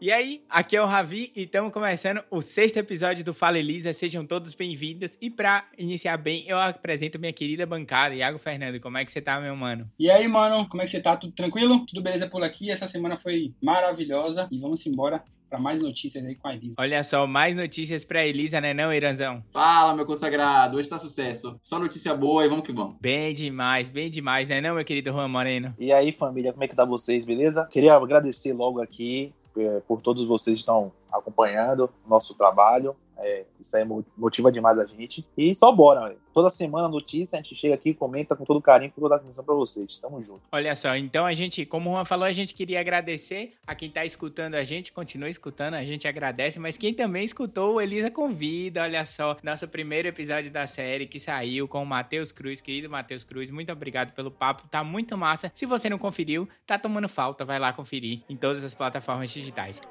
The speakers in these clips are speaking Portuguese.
E aí, aqui é o Ravi e estamos começando o 6º episódio do Fala Elisa. Sejam todos bem-vindos. E para iniciar bem, eu apresento minha querida bancada, Iago Fernando. Como é que você tá, meu mano? E aí, mano? Como é que você tá? Tudo tranquilo? Tudo beleza por aqui? Essa semana foi maravilhosa e vamos embora para mais notícias aí com a Elisa. Olha só, mais notícias pra Elisa, né não, Iranzão? Fala, meu consagrado. Hoje tá sucesso. Só notícia boa e vamos que vamos. Bem demais, né não, meu querido Juan Moreno? E aí, família? Como é que tá vocês, beleza? Queria agradecer logo aqui por todos vocês que estão acompanhando o nosso trabalho. Isso aí motiva demais a gente. E só bora, velho. Toda semana notícia, a gente chega aqui, comenta com todo carinho, com toda a atenção pra vocês. Tamo junto. Olha só, então a gente, como o Juan falou, a gente queria agradecer a quem tá escutando a gente, continua escutando, a gente agradece, mas quem também escutou o Elisa Convida, olha só, nosso primeiro episódio da série que saiu com o Matheus Cruz, querido Matheus Cruz, muito obrigado pelo papo, tá muito massa. Se você não conferiu, tá tomando falta, vai lá conferir em todas as plataformas digitais.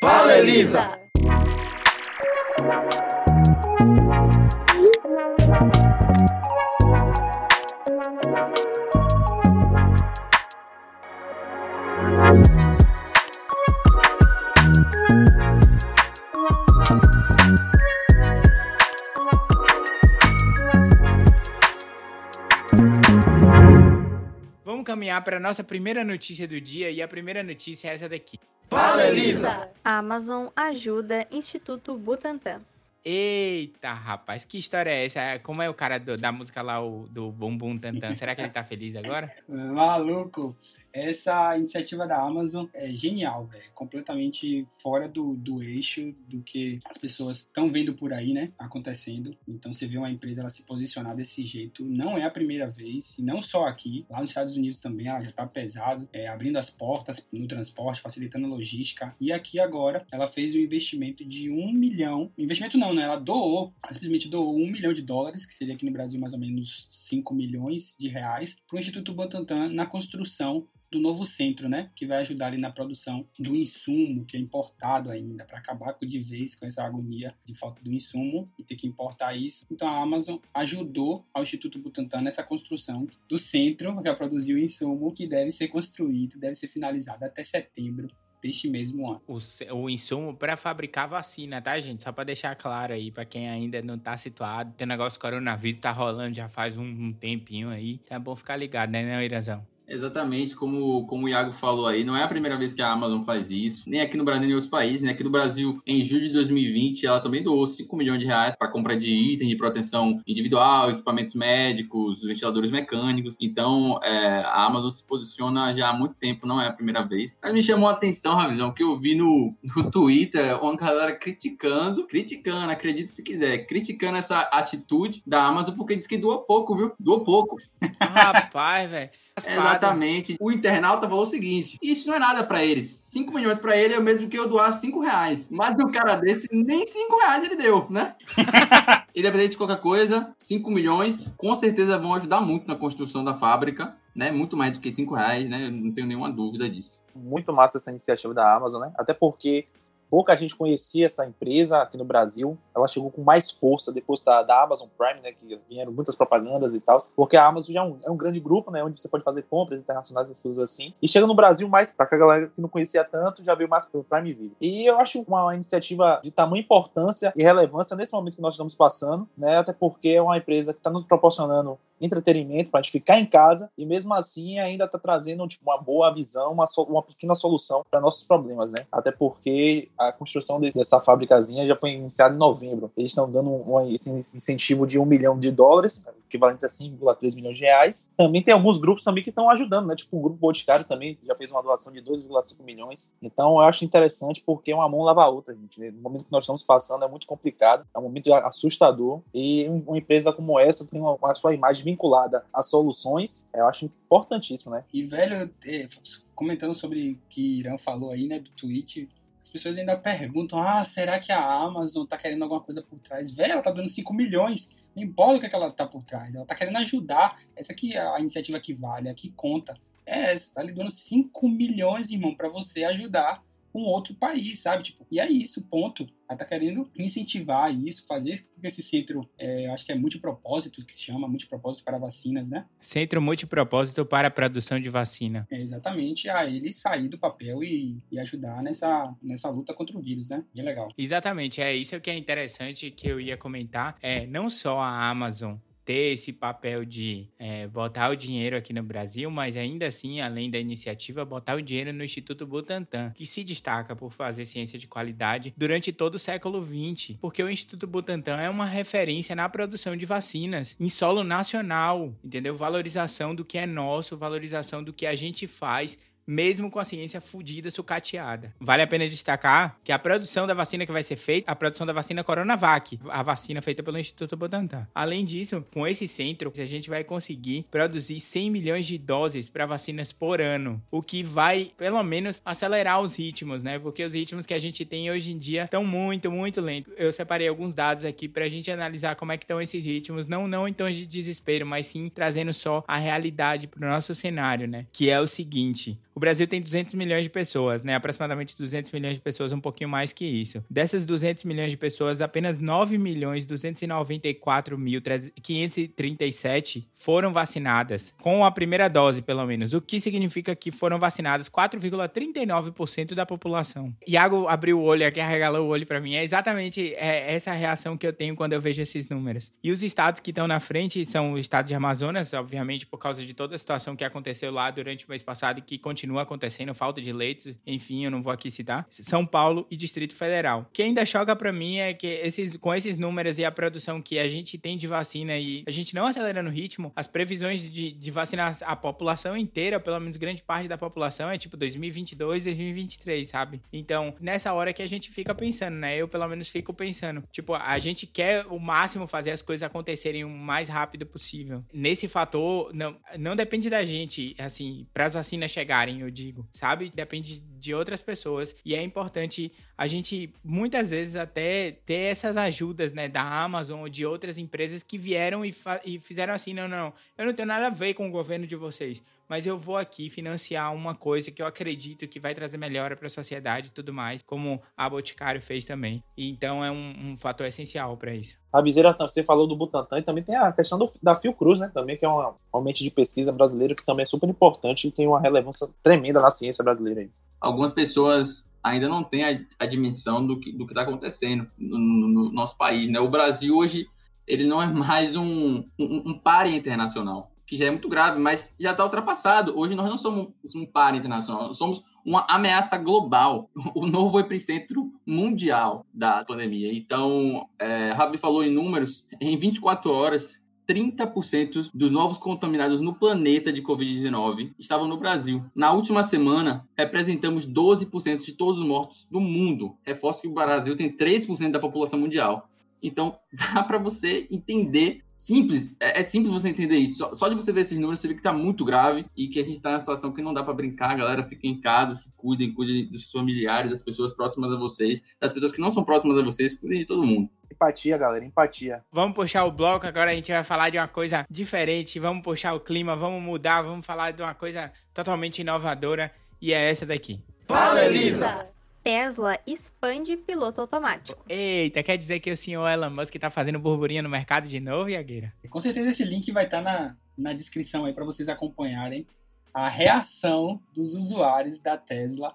Fala, Elisa! Vamos caminhar para a nossa primeira notícia do dia e a primeira notícia é essa daqui. Fala, Elisa! Amazon ajuda Instituto Butantan. Eita, rapaz, que história é essa? Como é o cara da música lá, do Bum Bum Tantan? Será que ele tá feliz agora? Maluco, essa iniciativa da Amazon é genial, velho. Completamente fora do eixo do que as pessoas estão vendo por aí, né? Acontecendo. Então, você vê uma empresa ela se posicionar desse jeito. Não é a primeira vez, e não só aqui. Lá nos Estados Unidos também, ela já tá pesado, abrindo as portas no transporte, facilitando a logística. E aqui agora, ela fez um investimento de $1 milhão. Investimento não, né? Ela simplesmente doou $1 milhão, que seria aqui no Brasil mais ou menos R$5 milhões, para o Instituto Butantan na construção do novo centro, né, que vai ajudar ali na produção do insumo que é importado ainda, para acabar de vez com essa agonia de falta do insumo e ter que importar isso. Então a Amazon ajudou ao Instituto Butantan nessa construção do centro para produzir o insumo que deve ser construído, deve ser finalizado até setembro deste mesmo ano. O insumo para fabricar vacina, tá, gente? Só para deixar claro aí, para quem ainda não tá situado, tem negócio do coronavírus, tá rolando já faz um tempinho aí. É bom ficar ligado, né, Irazão? Exatamente, como o Iago falou aí, não é a primeira vez que a Amazon faz isso, nem aqui no Brasil, nem em outros países, né? Aqui no Brasil, em julho de 2020, ela também doou R$5 milhões para compra de itens de proteção individual, equipamentos médicos, ventiladores mecânicos. Então, a Amazon se posiciona já há muito tempo, não é a primeira vez. Mas me chamou a atenção, Ravizão, que eu vi no Twitter uma galera criticando, acredite se quiser, criticando essa atitude da Amazon, porque diz que doou pouco, viu? Doou pouco. Rapaz, velho. Exatamente. O internauta falou o seguinte: isso não é nada pra eles. 5 milhões pra ele é o mesmo que eu doar R$5. Mas um cara desse, nem R$5 ele deu, né? Independente de qualquer coisa, 5 milhões com certeza vão ajudar muito na construção da fábrica, né? Muito mais do que R$5, né? Eu não tenho nenhuma dúvida disso. Muito massa essa iniciativa da Amazon, né? Até porque pouca gente conhecia essa empresa aqui no Brasil. Ela chegou com mais força depois da Amazon Prime, né, que vieram muitas propagandas e tal, porque a Amazon já é um grande grupo, né, onde você pode fazer compras internacionais, essas coisas assim. E chega no Brasil mais pra que a galera que não conhecia tanto já veio mais pro Prime Video. E eu acho uma iniciativa de tamanha importância e relevância nesse momento que nós estamos passando, né, até porque é uma empresa que está nos proporcionando entretenimento pra gente ficar em casa e mesmo assim ainda tá trazendo tipo, uma boa visão, uma pequena solução para nossos problemas, né? Até porque a construção dessa fabricazinha já foi iniciada em novembro. Eles estão dando esse incentivo de $1 milhão, equivalente a R$5,3 milhões. Também tem alguns grupos também que estão ajudando, né? Tipo, o grupo Boticário também já fez uma doação de 2,5 milhões. Então, eu acho interessante porque uma mão lava a outra, gente. No momento que nós estamos passando é muito complicado, é um momento assustador e uma empresa como essa tem a sua imagem vinculada a soluções, eu acho importantíssimo, né? E, velho, comentando sobre o que Irã falou aí, né, do tweet, as pessoas ainda perguntam, será que a Amazon tá querendo alguma coisa por trás? Velho, ela tá dando 5 milhões, não importa o que ela tá por trás, ela tá querendo ajudar, essa aqui é a iniciativa que vale, a que conta, é essa, tá lhe dando 5 milhões, irmão, pra você ajudar um outro país, sabe? Tipo, e é isso, ponto. Ela tá querendo incentivar isso, fazer isso, porque esse centro, acho que é multipropósito, que se chama, multipropósito para vacinas, né? Centro multipropósito para a produção de vacina. É, exatamente, a ele sair do papel e ajudar nessa luta contra o vírus, né? Bem legal. Exatamente, é isso que é interessante que eu ia comentar, não só a Amazon ter esse papel de botar o dinheiro aqui no Brasil, mas ainda assim, além da iniciativa, botar o dinheiro no Instituto Butantan, que se destaca por fazer ciência de qualidade durante todo o século XX, porque o Instituto Butantan é uma referência na produção de vacinas, em solo nacional, entendeu? Valorização do que é nosso, valorização do que a gente faz, mesmo com a ciência fudida, sucateada. Vale a pena destacar que a produção da vacina que vai ser feita, a produção da vacina Coronavac, a vacina feita pelo Instituto Butantan. Além disso, com esse centro, a gente vai conseguir produzir 100 milhões de doses para vacinas por ano, o que vai, pelo menos, acelerar os ritmos, né? Porque os ritmos que a gente tem hoje em dia estão muito, muito lentos. Eu separei alguns dados aqui para a gente analisar como é que estão esses ritmos, não em tons de desespero, mas sim trazendo só a realidade para o nosso cenário, né? Que é o seguinte... O Brasil tem 200 milhões de pessoas, né? Aproximadamente 200 milhões de pessoas, um pouquinho mais que isso. Dessas 200 milhões de pessoas, apenas 9.294.537 foram vacinadas com a primeira dose, pelo menos. O que significa que foram vacinadas 4,39% da população. Iago abriu o olho aqui, arregalou o olho pra mim. É exatamente essa reação que eu tenho quando eu vejo esses números. E os estados que estão na frente são o estado de Amazonas, obviamente, por causa de toda a situação que aconteceu lá durante o mês passado e que continua acontecendo, falta de leitos, enfim, eu não vou aqui citar, São Paulo e Distrito Federal. O que ainda choca pra mim é que com esses números e a produção que a gente tem de vacina e a gente não acelerando o ritmo, as previsões de vacinar a população inteira, pelo menos grande parte da população, é tipo 2022, 2023, sabe? Então, nessa hora que a gente fica pensando, né? Eu, pelo menos, fico pensando. Tipo, a gente quer o máximo fazer as coisas acontecerem o mais rápido possível. Nesse fator, não depende da gente, assim, pras vacinas chegarem, eu digo, sabe? Depende de outras pessoas e é importante a gente, muitas vezes, até ter essas ajudas, né, da Amazon ou de outras empresas que vieram e fizeram assim, não, eu não tenho nada a ver com o governo de vocês, mas eu vou aqui financiar uma coisa que eu acredito que vai trazer melhora para a sociedade e tudo mais, como a Boticário fez também. E então é um fator essencial para isso. A Bizeira, você falou do Butantan e também tem a questão da Fiocruz, né? Também, que é um ente de pesquisa brasileiro que também é super importante e tem uma relevância tremenda na ciência brasileira aí. Algumas pessoas ainda não têm a dimensão do que está acontecendo no nosso país, né? O Brasil hoje, ele não é mais um par internacional, que já é muito grave, mas já está ultrapassado. Hoje nós não somos um par internacional, nós somos uma ameaça global, o novo epicentro mundial da pandemia. Então, Rabi falou em números, em 24 horas, 30% dos novos contaminados no planeta de Covid-19 estavam no Brasil. Na última semana, representamos 12% de todos os mortos do mundo. Reforço que o Brasil tem 3% da população mundial. Então, dá para você entender... Simples, é simples você entender isso. Só de você ver esses números, você vê que tá muito grave e que a gente tá numa situação que não dá pra brincar, galera. Fiquem em casa, se cuidem dos seus familiares, das pessoas próximas a vocês, das pessoas que não são próximas a vocês, cuidem de todo mundo. Empatia, galera, empatia. Vamos puxar o bloco, agora a gente vai falar de uma coisa diferente, vamos puxar o clima, vamos mudar, vamos falar de uma coisa totalmente inovadora e é essa daqui. Fala, Elisa! Tesla expande piloto automático. Eita, quer dizer que o senhor Elon Musk tá fazendo burburinho no mercado de novo, Iagueira? Com certeza esse link vai estar na descrição aí para vocês acompanharem a reação dos usuários da Tesla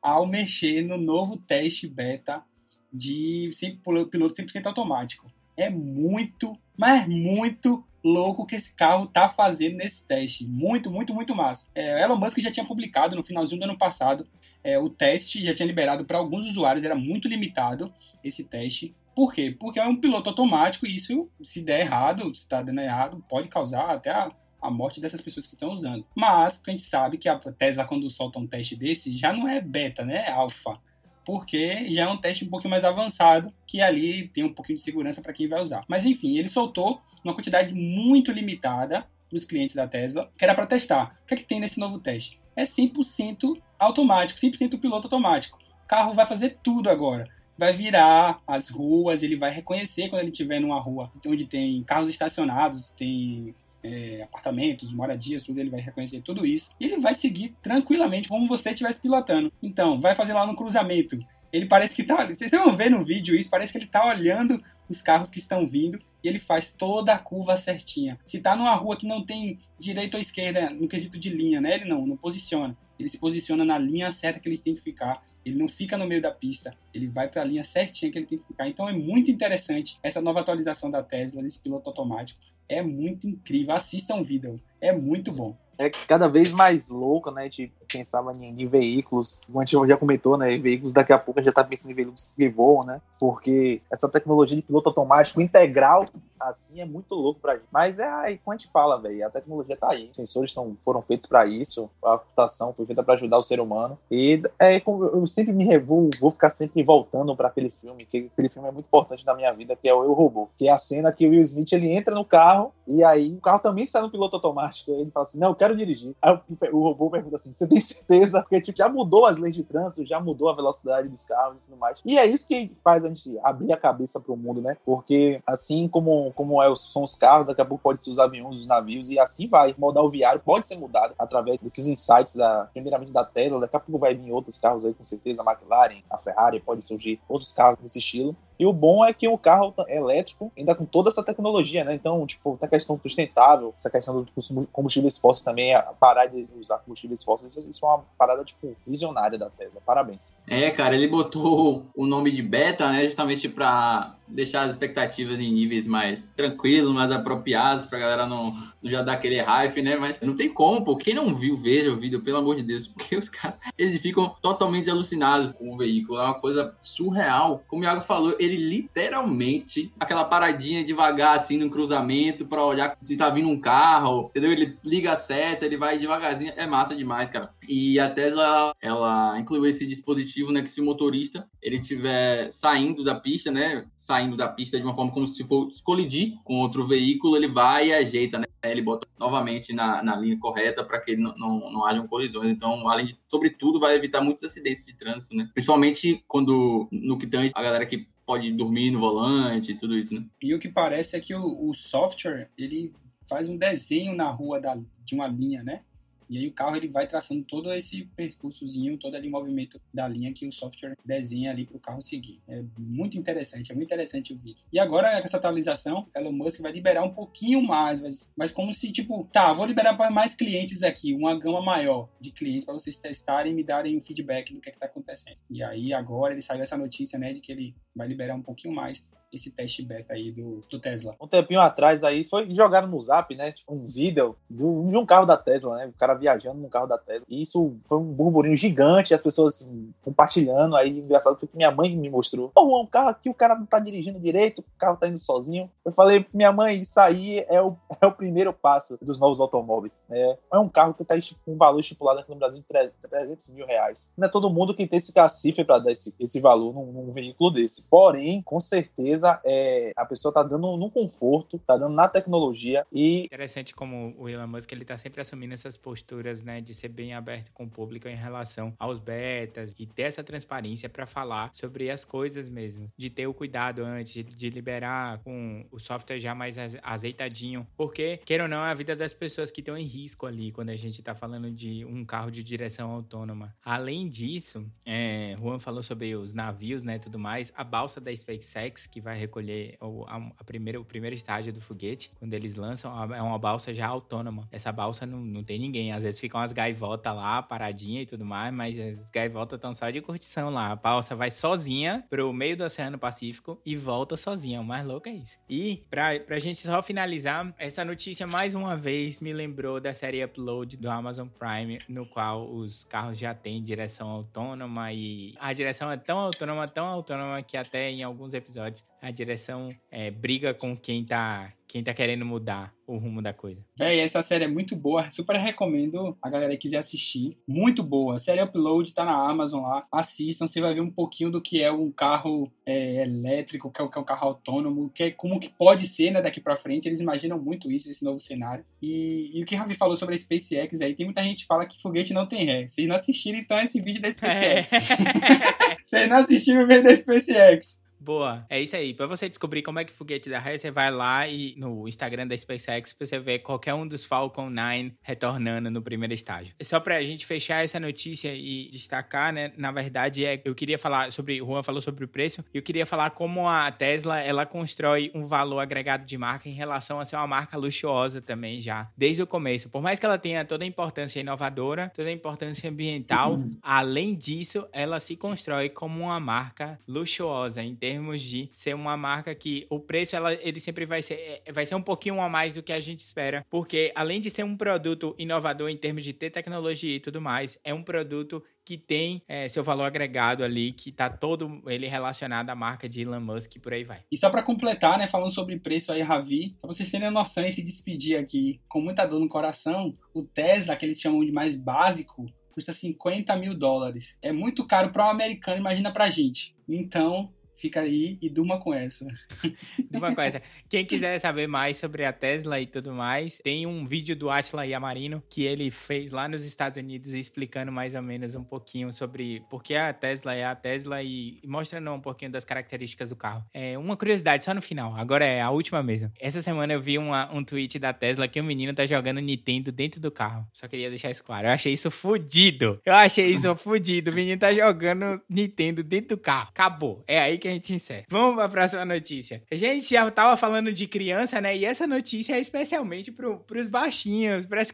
ao mexer no novo teste beta de piloto 100% automático. É muito, mas muito louco que esse carro tá fazendo nesse teste. Muito, muito, muito massa. Elon Musk já tinha publicado no finalzinho do ano passado o teste, já tinha liberado para alguns usuários, era muito limitado esse teste. Por quê? Porque é um piloto automático e isso, se der errado, se tá dando errado, pode causar até a morte dessas pessoas que estão usando. Mas a gente sabe que a Tesla, quando solta um teste desse, já não é beta, né? É alfa. Porque já é um teste um pouquinho mais avançado, que ali tem um pouquinho de segurança para quem vai usar. Mas enfim, ele soltou uma quantidade muito limitada para os clientes da Tesla, que era para testar. O que é que tem nesse novo teste? É 100% automático, 100% piloto automático. O carro vai fazer tudo agora. Vai virar as ruas, ele vai reconhecer quando ele estiver numa rua onde tem carros estacionados, tem apartamentos, moradias, tudo, ele vai reconhecer tudo isso. E ele vai seguir tranquilamente como você estivesse pilotando. Então, vai fazer lá no cruzamento. Ele parece que tá... Vocês vão ver no vídeo isso, parece que ele tá olhando os carros que estão vindo e ele faz toda a curva certinha. Se tá numa rua que não tem direita ou esquerda no quesito de linha, né? Ele não posiciona. Ele se posiciona na linha certa que eles têm que ficar. Ele não fica no meio da pista, ele vai para a linha certinha que ele tem que ficar. Então é muito interessante essa nova atualização da Tesla, desse piloto automático. É muito incrível, assistam o vídeo, é muito bom. É cada vez mais louco, né? A gente pensava em veículos, como a gente já comentou, né? Veículos, daqui a pouco a gente já tá pensando em veículos que voam, né? Porque essa tecnologia de piloto automático integral, assim, é muito louco pra gente. Mas é aí quando a gente fala, velho, a tecnologia tá aí. Os sensores foram feitos pra isso, a computação foi feita pra ajudar o ser humano. E é como eu sempre me revolvo, vou ficar sempre voltando pra aquele filme, que aquele filme é muito importante na minha vida, que é o Eu, Robô. Que é a cena que o Will Smith, ele entra no carro, e aí o carro também sai no piloto automático. Ele fala assim, não, eu quero dirigir. Aí o robô pergunta assim, você tem certeza? Porque tipo, já mudou as leis de trânsito, já mudou a velocidade dos carros e tudo mais. E é isso que faz a gente abrir a cabeça pro mundo, né? Porque assim como são os carros, daqui a pouco pode ser os aviões, os navios, e assim vai. O modal viário pode ser mudado através desses insights, primeiramente da Tesla, daqui a pouco vai vir outros carros aí, com certeza, a McLaren, a Ferrari, pode surgir outros carros desse estilo. E o bom é que o carro elétrico, ainda com toda essa tecnologia, né? Então, tipo, tem a questão sustentável, essa questão do combustíveis fósseis também, a parar de usar combustíveis fósseis, isso é uma parada, tipo, visionária da Tesla. Parabéns. É, cara, ele botou o nome de beta, né? Justamente pra deixar as expectativas em níveis mais tranquilos, mais apropriados, pra galera não já dar aquele hype, né? Mas não tem como, pô. Quem não viu, veja o vídeo, pelo amor de Deus, porque os caras, eles ficam totalmente alucinados com o veículo. É uma coisa surreal. Como o Iago falou, ele literalmente, aquela paradinha devagar, assim, no cruzamento, pra olhar se tá vindo um carro, entendeu? Ele liga a seta, ele vai devagarzinho, é massa demais, cara. E a Tesla, ela incluiu esse dispositivo, né, que se o motorista, ele estiver saindo da pista, né, de uma forma como se for colidir com outro veículo, ele vai e ajeita, né, ele bota novamente na linha correta pra que não hajam colisões. Então, além de, sobretudo, vai evitar muitos acidentes de trânsito, né, principalmente quando, no que tange, a galera que pode dormir no volante e tudo isso, né? E o que parece é que o software, ele faz um desenho na rua de uma linha, né? E aí o carro, ele vai traçando todo esse percursozinho, todo ali o movimento da linha que o software desenha ali pro carro seguir. É muito interessante o vídeo. E agora, com essa atualização, Elon Musk vai liberar um pouquinho mais, mas como se, tipo, tá, vou liberar para mais clientes aqui, uma gama maior de clientes para vocês testarem e me darem um feedback do que é que tá acontecendo. E aí, agora, ele saiu essa notícia, né, de que ele vai liberar um pouquinho mais esse teste beta aí do Tesla. Um tempinho atrás aí, jogaram no Zap, né, um vídeo de um carro da Tesla, né, o cara viajando num carro da Tesla, e isso foi um burburinho gigante, as pessoas assim, compartilhando. Aí, engraçado, foi que minha mãe me mostrou, um carro aqui, o cara não tá dirigindo direito, o carro tá indo sozinho. Eu falei, minha mãe, isso aí é o primeiro passo dos novos automóveis, né, é um carro que tá com um valor estipulado aqui no Brasil de R$300 mil, não é todo mundo que tem esse cacife pra dar esse valor num veículo desse, porém, com certeza a pessoa tá dando no conforto, tá dando na tecnologia. E interessante como o Elon Musk, ele tá sempre assumindo essas posturas, né, de ser bem aberto com o público em relação aos betas e ter essa transparência pra falar sobre as coisas mesmo, de ter o cuidado antes, de liberar com o software já mais azeitadinho, porque, queira ou não, é a vida das pessoas que estão em risco ali, quando a gente tá falando de um carro de direção autônoma. Além disso, Juan falou sobre os navios, né, tudo mais, a balsa da SpaceX, que vai recolher o primeiro estágio do foguete, quando eles lançam, é uma balsa já autônoma. Essa balsa não tem ninguém, às vezes ficam as gaivotas lá, paradinha e tudo mais, mas as gaivotas estão só de curtição lá. A balsa vai sozinha pro meio do Oceano Pacífico e volta sozinha, o mais louco é isso. E, pra gente só finalizar, essa notícia mais uma vez me lembrou da série Upload do Amazon Prime, no qual os carros já têm direção autônoma, e a direção é tão autônoma, que até em alguns episódios a direção briga com quem tá querendo mudar o rumo da coisa. E essa série é muito boa, super recomendo a galera que quiser assistir. Muito boa. A série Upload tá na Amazon lá. Assistam, você vai ver um pouquinho do que é um carro elétrico, o que é um carro autônomo, como que pode ser, né, daqui pra frente. Eles imaginam muito isso, esse novo cenário. E o que o Ravi falou sobre a SpaceX aí, tem muita gente que fala que foguete não tem ré. Vocês não assistiram, então, esse vídeo da SpaceX. Vocês não assistiram o vídeo da SpaceX. Boa. É isso aí. Pra você descobrir como é que o foguete da Raia, você vai lá e no Instagram da SpaceX pra você ver qualquer um dos Falcon 9 retornando no primeiro estágio. Só pra gente fechar essa notícia e destacar, né? Na verdade, eu queria falar sobre... O Juan falou sobre o preço. Eu queria falar como a Tesla, ela constrói um valor agregado de marca em relação a ser uma marca luxuosa também já, desde o começo. Por mais que ela tenha toda a importância inovadora, toda a importância ambiental, além disso, ela se constrói como uma marca luxuosa, em termos de ser uma marca que o preço, ele sempre vai ser um pouquinho a mais do que a gente espera, porque além de ser um produto inovador em termos de ter tecnologia e tudo mais, é um produto que tem seu valor agregado ali, que tá todo ele relacionado à marca de Elon Musk e por aí vai. E só para completar, né, falando sobre preço aí, Ravi, para vocês terem a noção e se despedir aqui com muita dor no coração, o Tesla, que eles chamam de mais básico, custa $50 mil. É muito caro para um americano, imagina pra gente. Então... Fica aí e durma com essa. Durma com essa. Quem quiser saber mais sobre a Tesla e tudo mais, tem um vídeo do Atila Yamarino que ele fez lá nos Estados Unidos explicando mais ou menos um pouquinho sobre por que a Tesla é a Tesla e mostrando um pouquinho das características do carro. É uma curiosidade só no final. Agora é a última mesmo. Essa semana eu vi um tweet da Tesla que o menino tá jogando Nintendo dentro do carro. Só queria deixar isso claro. Eu achei isso fudido. O menino tá jogando Nintendo dentro do carro. Acabou. É aí que a gente encerra. Vamos para a próxima notícia. A gente já tava falando de criança, né? E essa notícia é especialmente pros baixinhos, pras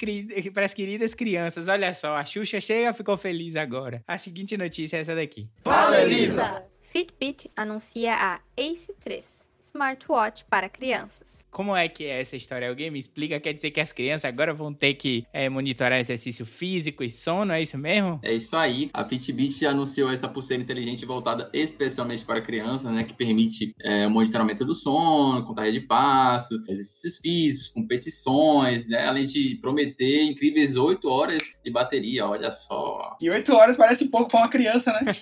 queridas crianças. Olha só, a Xuxa ficou feliz agora. A seguinte notícia é essa daqui. Fala, Elisa! Fitbit anuncia a Ace 3. Smartwatch para crianças. Como é que é essa história? Alguém me explica? Quer dizer que as crianças agora vão ter que monitorar exercício físico e sono, é isso mesmo? É isso aí. A Fitbit já anunciou essa pulseira inteligente voltada especialmente para crianças, né? Que permite o monitoramento do sono, contagem de passo, exercícios físicos, competições, né? Além de prometer incríveis 8 horas de bateria, olha só. E 8 horas parece pouco para uma criança, né?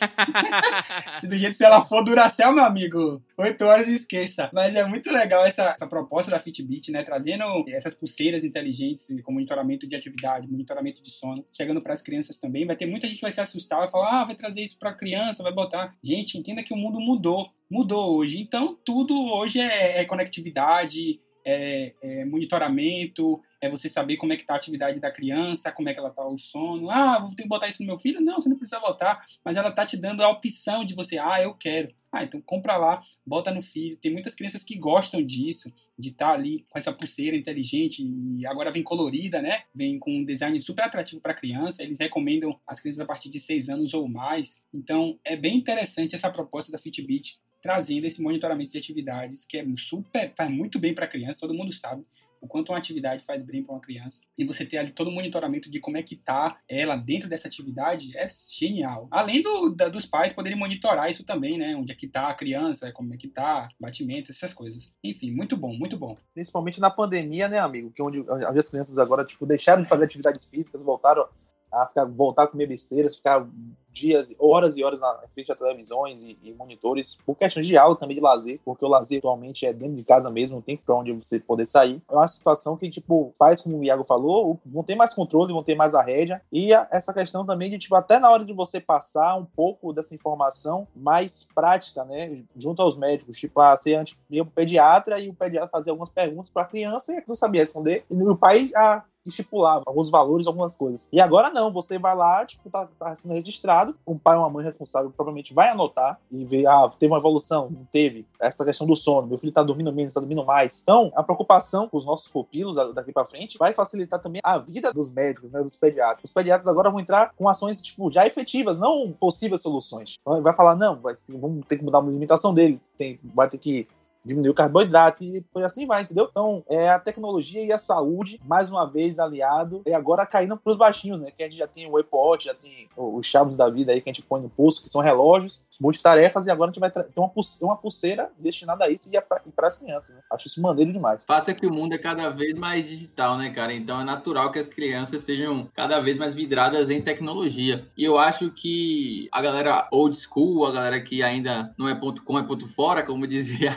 Se do jeito que ela for Duracell, meu amigo, 8 horas esqueça. Mas é muito legal essa proposta da Fitbit, né? Trazendo essas pulseiras inteligentes com monitoramento de atividade, monitoramento de sono, chegando para as crianças também. Vai ter muita gente que vai se assustar, vai falar, vai trazer isso para criança, vai botar. Gente, entenda que o mundo mudou hoje. Então, tudo hoje é conectividade, é monitoramento, é você saber como é que tá a atividade da criança, como é que ela tá o sono. Ah, vou ter que botar isso no meu filho? Não, você não precisa botar. Mas ela tá te dando a opção de você, eu quero. Então compra lá, bota no filho. Tem muitas crianças que gostam disso, de estar ali com essa pulseira inteligente e agora vem colorida, né? Vem com um design super atrativo para criança. Eles recomendam as crianças a partir de 6 anos ou mais. Então é bem interessante essa proposta da Fitbit, trazendo esse monitoramento de atividades que faz muito bem para a criança, todo mundo sabe o quanto uma atividade faz bem para uma criança. E você ter ali todo o monitoramento de como é que tá ela dentro dessa atividade é genial. Além dos pais poderem monitorar isso também, né? Onde é que tá a criança, como é que tá, batimento, essas coisas. Enfim, muito bom, muito bom. Principalmente na pandemia, né, amigo? Que onde as crianças agora, deixaram de fazer atividades físicas, voltaram a voltar a comer besteiras, ficar dias, horas e horas na frente a televisões e monitores, por questões de aula também, de lazer, porque o lazer atualmente é dentro de casa mesmo, não tem pra onde você poder sair. É uma situação que, faz como o Iago falou, vão ter mais controle, vão ter mais a rédea, e essa questão também de, até na hora de você passar um pouco dessa informação mais prática, né, junto aos médicos, você antes ia pro pediatra e o pediatra fazia algumas perguntas pra criança e aquilo sabia responder, e o pai estipulava alguns valores, algumas coisas. E agora não, você vai lá, tá sendo registrado, um pai ou uma mãe responsável provavelmente vai anotar e ver, teve uma evolução, não teve, essa questão do sono, meu filho tá dormindo menos, tá dormindo mais. Então, a preocupação com os nossos pupilos daqui pra frente vai facilitar também a vida dos médicos, né, dos pediatras. Os pediatras agora vão entrar com ações, já efetivas, não possíveis soluções. Vai falar, não, vamos ter que mudar uma limitação dele, vai ter que diminuir o carboidrato e assim vai, entendeu? Então, a tecnologia e a saúde, mais uma vez, aliado, e agora caindo pros baixinhos, né? Que a gente já tem o Apple Watch, já tem os chaves da vida aí que a gente põe no pulso, que são relógios, multitarefas, e agora a gente vai ter uma pulseira destinada a isso e para as crianças, né? Acho isso maneiro demais. O fato é que o mundo é cada vez mais digital, né, cara? Então, é natural que as crianças sejam cada vez mais vidradas em tecnologia. E eu acho que a galera old school, a galera que ainda não é ponto com, é ponto fora, como dizia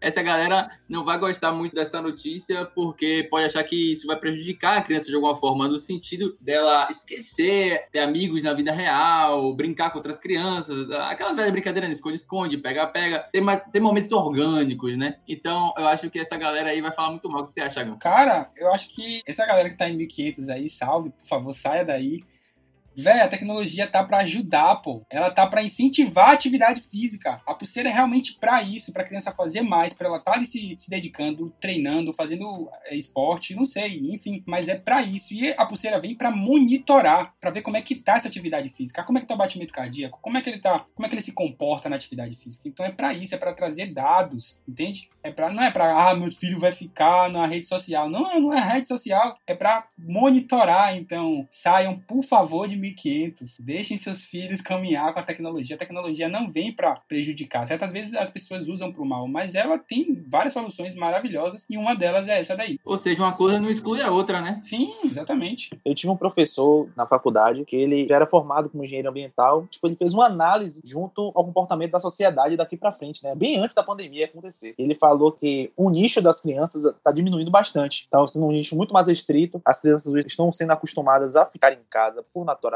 Essa galera não vai gostar muito dessa notícia porque pode achar que isso vai prejudicar a criança de alguma forma, no sentido dela esquecer, ter amigos na vida real, brincar com outras crianças, aquela velha brincadeira de esconde-esconde, pega-pega, tem momentos orgânicos, né? Então, eu acho que essa galera aí vai falar muito mal. O que você acha, Gão? Cara, eu acho que essa galera que tá em 1500 aí, salve, por favor, saia daí. Véi, a tecnologia tá pra ajudar, pô. Ela tá pra incentivar a atividade física. A pulseira é realmente pra isso, pra criança fazer mais, pra ela tá ali se dedicando, treinando, fazendo esporte, não sei, enfim. Mas é pra isso. E a pulseira vem pra monitorar, pra ver como é que tá essa atividade física, como é que tá o batimento cardíaco, como é que ele se comporta na atividade física. Então é pra isso, é pra trazer dados, entende? Não é pra, meu filho vai ficar na rede social. Não, não é rede social, é pra monitorar. Então, saiam, por favor, de 1500, deixem seus filhos caminhar com a tecnologia. A tecnologia não vem para prejudicar. Certas vezes as pessoas usam para o mal, mas ela tem várias soluções maravilhosas e uma delas é essa daí. Ou seja, uma coisa não exclui a outra, né? Sim, exatamente. Eu tive um professor na faculdade que ele já era formado como engenheiro ambiental. Tipo, ele fez uma análise junto ao comportamento da sociedade daqui para frente, né? Bem antes da pandemia acontecer. Ele falou que o nicho das crianças está diminuindo bastante. Está sendo um nicho muito mais restrito. As crianças estão sendo acostumadas a ficar em casa por naturalidade,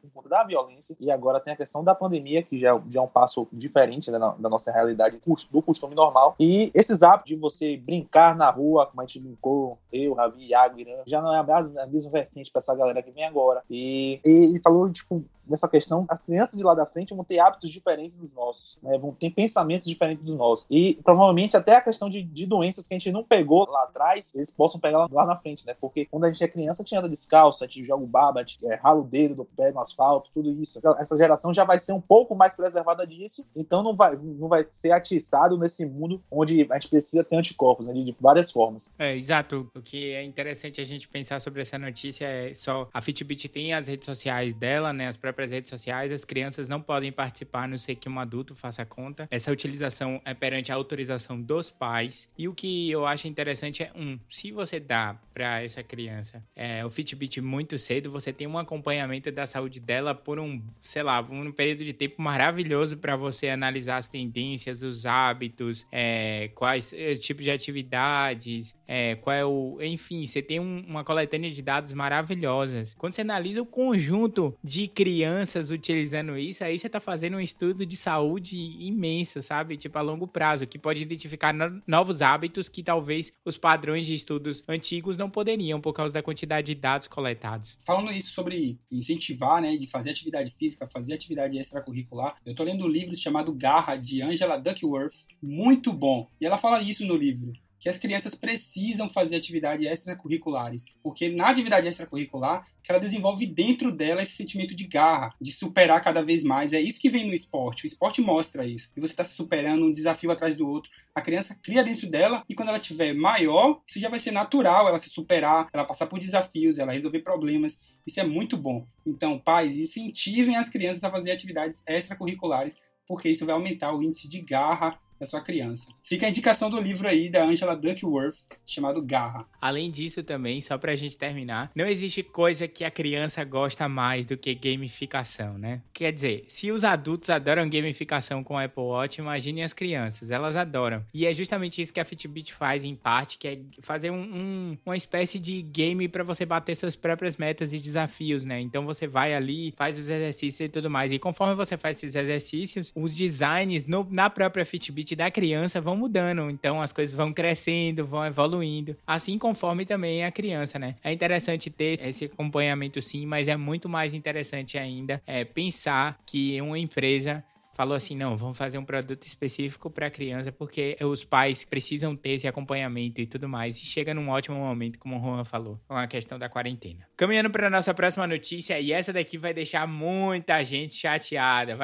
por conta da violência, e agora tem a questão da pandemia, que já é um passo diferente, né, da nossa realidade, do costume normal, e esses hábitos de você brincar na rua, como a gente brincou, eu, Ravi, Iago, Irã, já não é a mesma vertente pra essa galera que vem agora, e falou, tipo, nessa questão, as crianças de lá da frente vão ter hábitos diferentes dos nossos, né? Vão ter pensamentos diferentes dos nossos. E provavelmente até a questão de doenças que a gente não pegou lá atrás, eles possam pegar lá na frente, né? Porque quando a gente é criança, a gente anda descalço, a gente joga o baba, a gente rala o dedo do pé no asfalto, tudo isso. Essa geração já vai ser um pouco mais preservada disso, então não vai ser atiçado nesse mundo onde a gente precisa ter anticorpos, né? De várias formas. É, exato. O que é interessante a gente pensar sobre essa notícia é só a Fitbit tem as redes sociais dela, né? As para as redes sociais, as crianças não podem participar, a não ser que um adulto faça a conta. Essa utilização é perante a autorização dos pais. E o que eu acho interessante é, se você dá para essa criança o Fitbit muito cedo, você tem um acompanhamento da saúde dela por um período de tempo maravilhoso para você analisar as tendências, os hábitos, quais tipos de atividades, enfim, você tem uma coletânea de dados maravilhosas. Quando você analisa o conjunto de crianças utilizando isso, aí você tá fazendo um estudo de saúde imenso, sabe? Tipo, a longo prazo, que pode identificar novos hábitos que talvez os padrões de estudos antigos não poderiam por causa da quantidade de dados coletados. Falando isso sobre incentivar, né, de fazer atividade física, fazer atividade extracurricular, eu tô lendo um livro chamado Garra, de Angela Duckworth, muito bom. E ela fala isso no livro, que as crianças precisam fazer atividades extracurriculares, porque na atividade extracurricular que ela desenvolve dentro dela esse sentimento de garra, de superar cada vez mais. É isso que vem no esporte. O esporte mostra isso. E você está se superando um desafio atrás do outro. A criança cria dentro dela e quando ela tiver maior, isso já vai ser natural, ela se superar, ela passar por desafios, ela resolver problemas. Isso é muito bom. Então, pais, incentivem as crianças a fazer atividades extracurriculares, porque isso vai aumentar o índice de garra da sua criança. Fica a indicação do livro aí da Angela Duckworth, chamado Garra. Além disso também, só pra gente terminar, não existe coisa que a criança gosta mais do que gamificação, né? Quer dizer, se os adultos adoram gamificação com o Apple Watch, imagine as crianças, elas adoram. E é justamente isso que a Fitbit faz em parte, que é fazer uma espécie de game pra você bater suas próprias metas e desafios, né? Então você vai ali, faz os exercícios e tudo mais. E conforme você faz esses exercícios, os designs na própria Fitbit da criança vão mudando, então as coisas vão crescendo, vão evoluindo, assim conforme também a criança, né? É interessante ter esse acompanhamento sim, mas é muito mais interessante ainda pensar que uma empresa falou assim, não, vamos fazer um produto específico para criança, porque os pais precisam ter esse acompanhamento e tudo mais, e chega num ótimo momento, como o Juan falou, com a questão da quarentena. Caminhando para nossa próxima notícia, e essa daqui vai deixar muita gente chateada,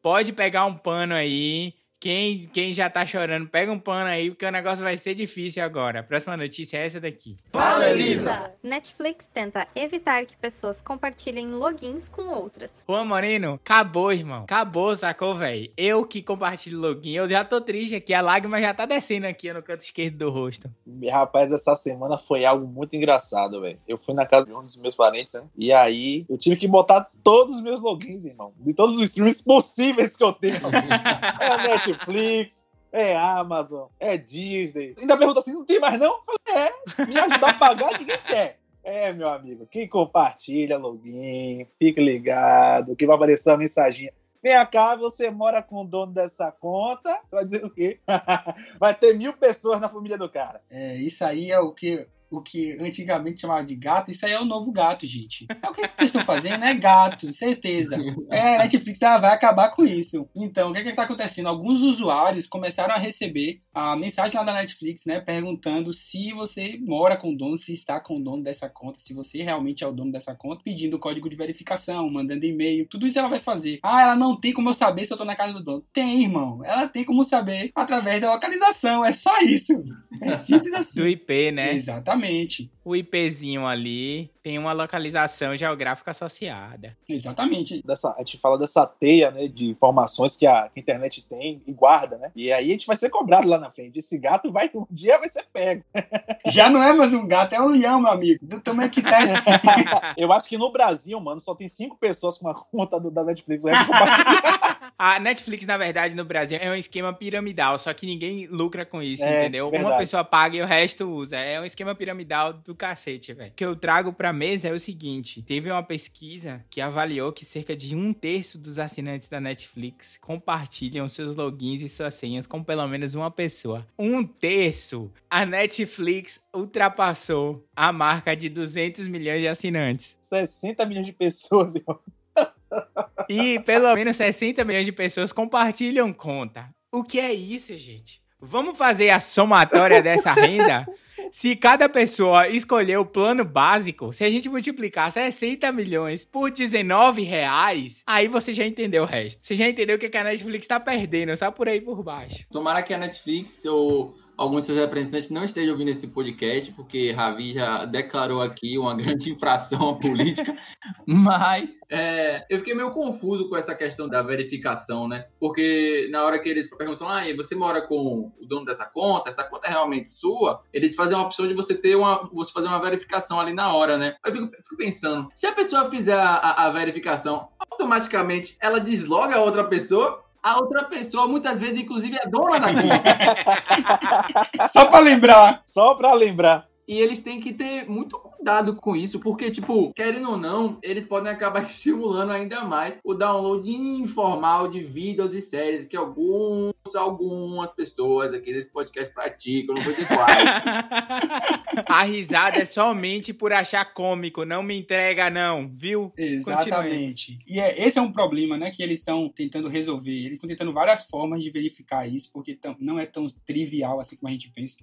pode pegar um pano aí. Quem já tá chorando, pega um pano aí, porque o negócio vai ser difícil agora. A próxima notícia é essa daqui. Fala, Elisa! Netflix tenta evitar que pessoas compartilhem logins com outras. Juan Moreno, acabou, irmão. Acabou, sacou, velho? Eu que compartilho login. Eu já tô triste aqui, a lágrima já tá descendo aqui no canto esquerdo do rosto. Rapaz, essa semana foi algo muito engraçado, velho. Eu fui na casa de um dos meus parentes, né? E aí, eu tive que botar todos os meus logins, irmão. De todos os streams possíveis que eu tenho. É, né? Netflix, é Amazon, é Disney. Ainda pergunta assim, não tem mais não? Eu falei, é, me ajudar a pagar ninguém quer. É, meu amigo, quem compartilha login, fique ligado, que vai aparecer uma mensaginha. Vem cá, você mora com o dono dessa conta, você vai dizer o quê? Vai ter 1000 pessoas na família do cara. É, isso aí é o que antigamente chamava de gato, isso aí é o novo gato, gente. É o que vocês estão fazendo, né? Gato, certeza. É, a Netflix vai acabar com isso. Então, o que está acontecendo? Alguns usuários começaram a receber a mensagem lá da Netflix, né? Perguntando se você mora com o dono, se está com o dono dessa conta, se você realmente é o dono dessa conta, pedindo o código de verificação, mandando e-mail, tudo isso ela vai fazer. Ah, ela não tem como eu saber se eu estou na casa do dono. Tem, irmão. Ela tem como saber através da localização. É só isso. É simples assim. Do IP, né? Exatamente. O IPzinho ali tem uma localização geográfica associada. Exatamente. A gente fala dessa teia, né, de informações que a internet tem e guarda, né? E aí a gente vai ser cobrado lá na frente. Esse gato vai, um dia vai ser pego. Já não é mais um gato, é um leão, meu amigo. Do tamanho que tá. Eu acho que no Brasil, mano, só tem 5 pessoas com uma conta da Netflix. A Netflix, na verdade, no Brasil é um esquema piramidal, só que ninguém lucra com isso, entendeu? Verdade. Uma pessoa paga e o resto usa. É um esquema piramidal do cacete, velho. O que eu trago pra mesa é o seguinte, teve uma pesquisa que avaliou que cerca de 1/3 dos assinantes da Netflix compartilham seus logins e suas senhas com pelo menos uma pessoa. 1/3! A Netflix ultrapassou a marca de 200 milhões de assinantes. 60 milhões de pessoas, irmão. E pelo menos 60 milhões de pessoas compartilham conta. O que é isso, gente? Vamos fazer a somatória dessa renda? Se cada pessoa escolher o plano básico, se a gente multiplicar 60 milhões por R$19, aí você já entendeu o resto. Você já entendeu o que a Netflix tá perdendo, só por aí por baixo. Tomara que a Netflix ou alguns de seus representantes não estejam ouvindo esse podcast, porque Ravi já declarou aqui uma grande infração à política, mas eu fiquei meio confuso com essa questão da verificação, né? Porque na hora que eles perguntam, você mora com o dono dessa conta? Essa conta é realmente sua? Eles fazem uma opção de você fazer uma verificação ali na hora, né? Eu fico pensando, se a pessoa fizer a verificação, automaticamente ela desloga a outra pessoa? A outra pessoa, muitas vezes, inclusive, é dona da conta. Só pra lembrar. E eles têm que ter muito cuidado com isso, porque, querendo ou não, eles podem acabar estimulando ainda mais o download informal de vídeos e séries que algumas pessoas aqui nesse podcast praticam, não vou dizer quais. A risada é somente por achar cômico, não me entrega não, viu? Exatamente. E esse é um problema, né, que eles estão tentando resolver. Eles estão tentando várias formas de verificar isso, porque não é tão trivial assim como a gente pensa.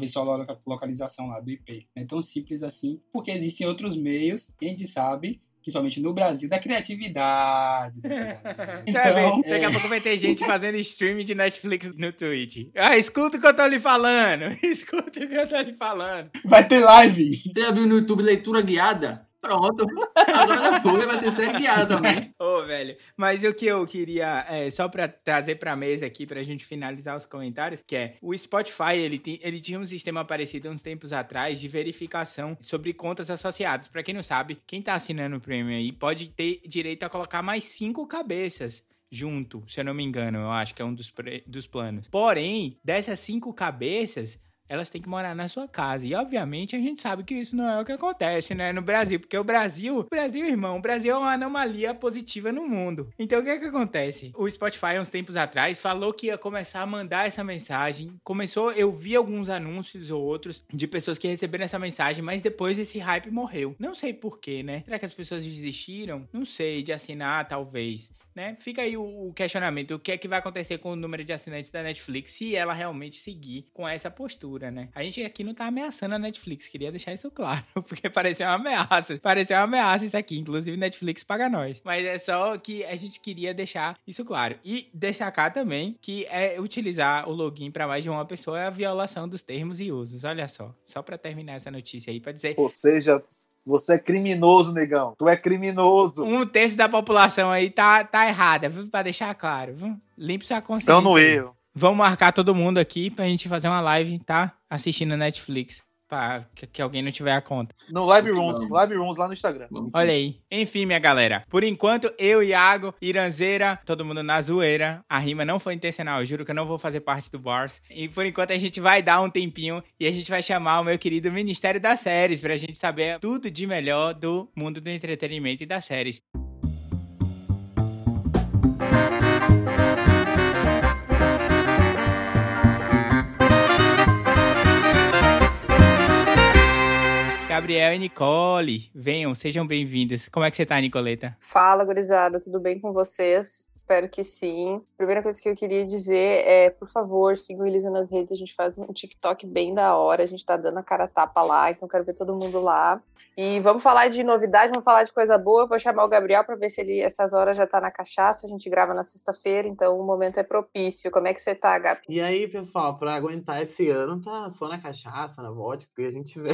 Ver só a localização lá do IP. Não é tão simples assim, porque existem outros meios, a gente sabe, principalmente no Brasil, da criatividade. Então, daqui a pouco vai ter gente fazendo streaming de Netflix no Twitch. Escuta o que eu tô lhe falando! Vai ter live! Você já viu no YouTube leitura guiada? Pronto, agora vai ser série guiada também. Velho, mas o que eu queria, só pra trazer pra mesa aqui, pra gente finalizar os comentários, que é, o Spotify, ele tinha um sistema parecido uns tempos atrás de verificação sobre contas associadas. Pra quem não sabe, quem tá assinando o Premium aí pode ter direito a colocar mais 5 cabeças junto, se eu não me engano, eu acho que é um dos planos. Porém, dessas 5 cabeças, elas têm que morar na sua casa. E, obviamente, a gente sabe que isso não é o que acontece, né? No Brasil. Porque o Brasil é uma anomalia positiva no mundo. Então, o que é que acontece? O Spotify, uns tempos atrás, falou que ia começar a mandar essa mensagem. Eu vi alguns anúncios ou outros de pessoas que receberam essa mensagem, mas depois esse hype morreu. Não sei porquê, né? Será que as pessoas desistiram? Não sei, de assinar, talvez, né? Fica aí o questionamento. O que é que vai acontecer com o número de assinantes da Netflix se ela realmente seguir com essa postura? Né? A gente aqui não tá ameaçando a Netflix, queria deixar isso claro, porque pareceu uma ameaça isso aqui, inclusive Netflix paga nós, mas é só que a gente queria deixar isso claro e destacar também que utilizar o login pra mais de uma pessoa é a violação dos termos e usos, olha só pra terminar essa notícia aí, pra dizer, ou seja, você é criminoso, negão, tu é criminoso, 1/3 da população aí tá errada, viu? Pra deixar claro, viu? Limpe sua consciência, então no erro. Vamos marcar todo mundo aqui pra gente fazer uma live, tá? Assistindo a Netflix. Pra que alguém não tiver a conta. Não, Live Rooms lá no Instagram. Olha aí. Enfim, minha galera. Por enquanto, eu, Iago, Iranzeira, todo mundo na zoeira. A rima não foi intencional, eu juro que eu não vou fazer parte do Bars. E por enquanto a gente vai dar um tempinho e a gente vai chamar o meu querido Ministério das Séries pra gente saber tudo de melhor do mundo do entretenimento e das séries. Gabriel e Nicole, venham, sejam bem-vindos. Como é que você tá, Nicoleta? Fala, gurizada, tudo bem com vocês? Espero que sim. Primeira coisa que eu queria dizer é, por favor, sigam a Elisa nas redes, a gente faz um TikTok bem da hora, a gente tá dando a cara a tapa lá, então quero ver todo mundo lá. E vamos falar de novidade, vamos falar de coisa boa, eu vou chamar o Gabriel pra ver se ele, essas horas, já tá na cachaça, a gente grava na sexta-feira, então o momento é propício. Como é que você tá, Gabi? E aí, pessoal, pra aguentar esse ano, tá só na cachaça, na vodka, porque a gente vê...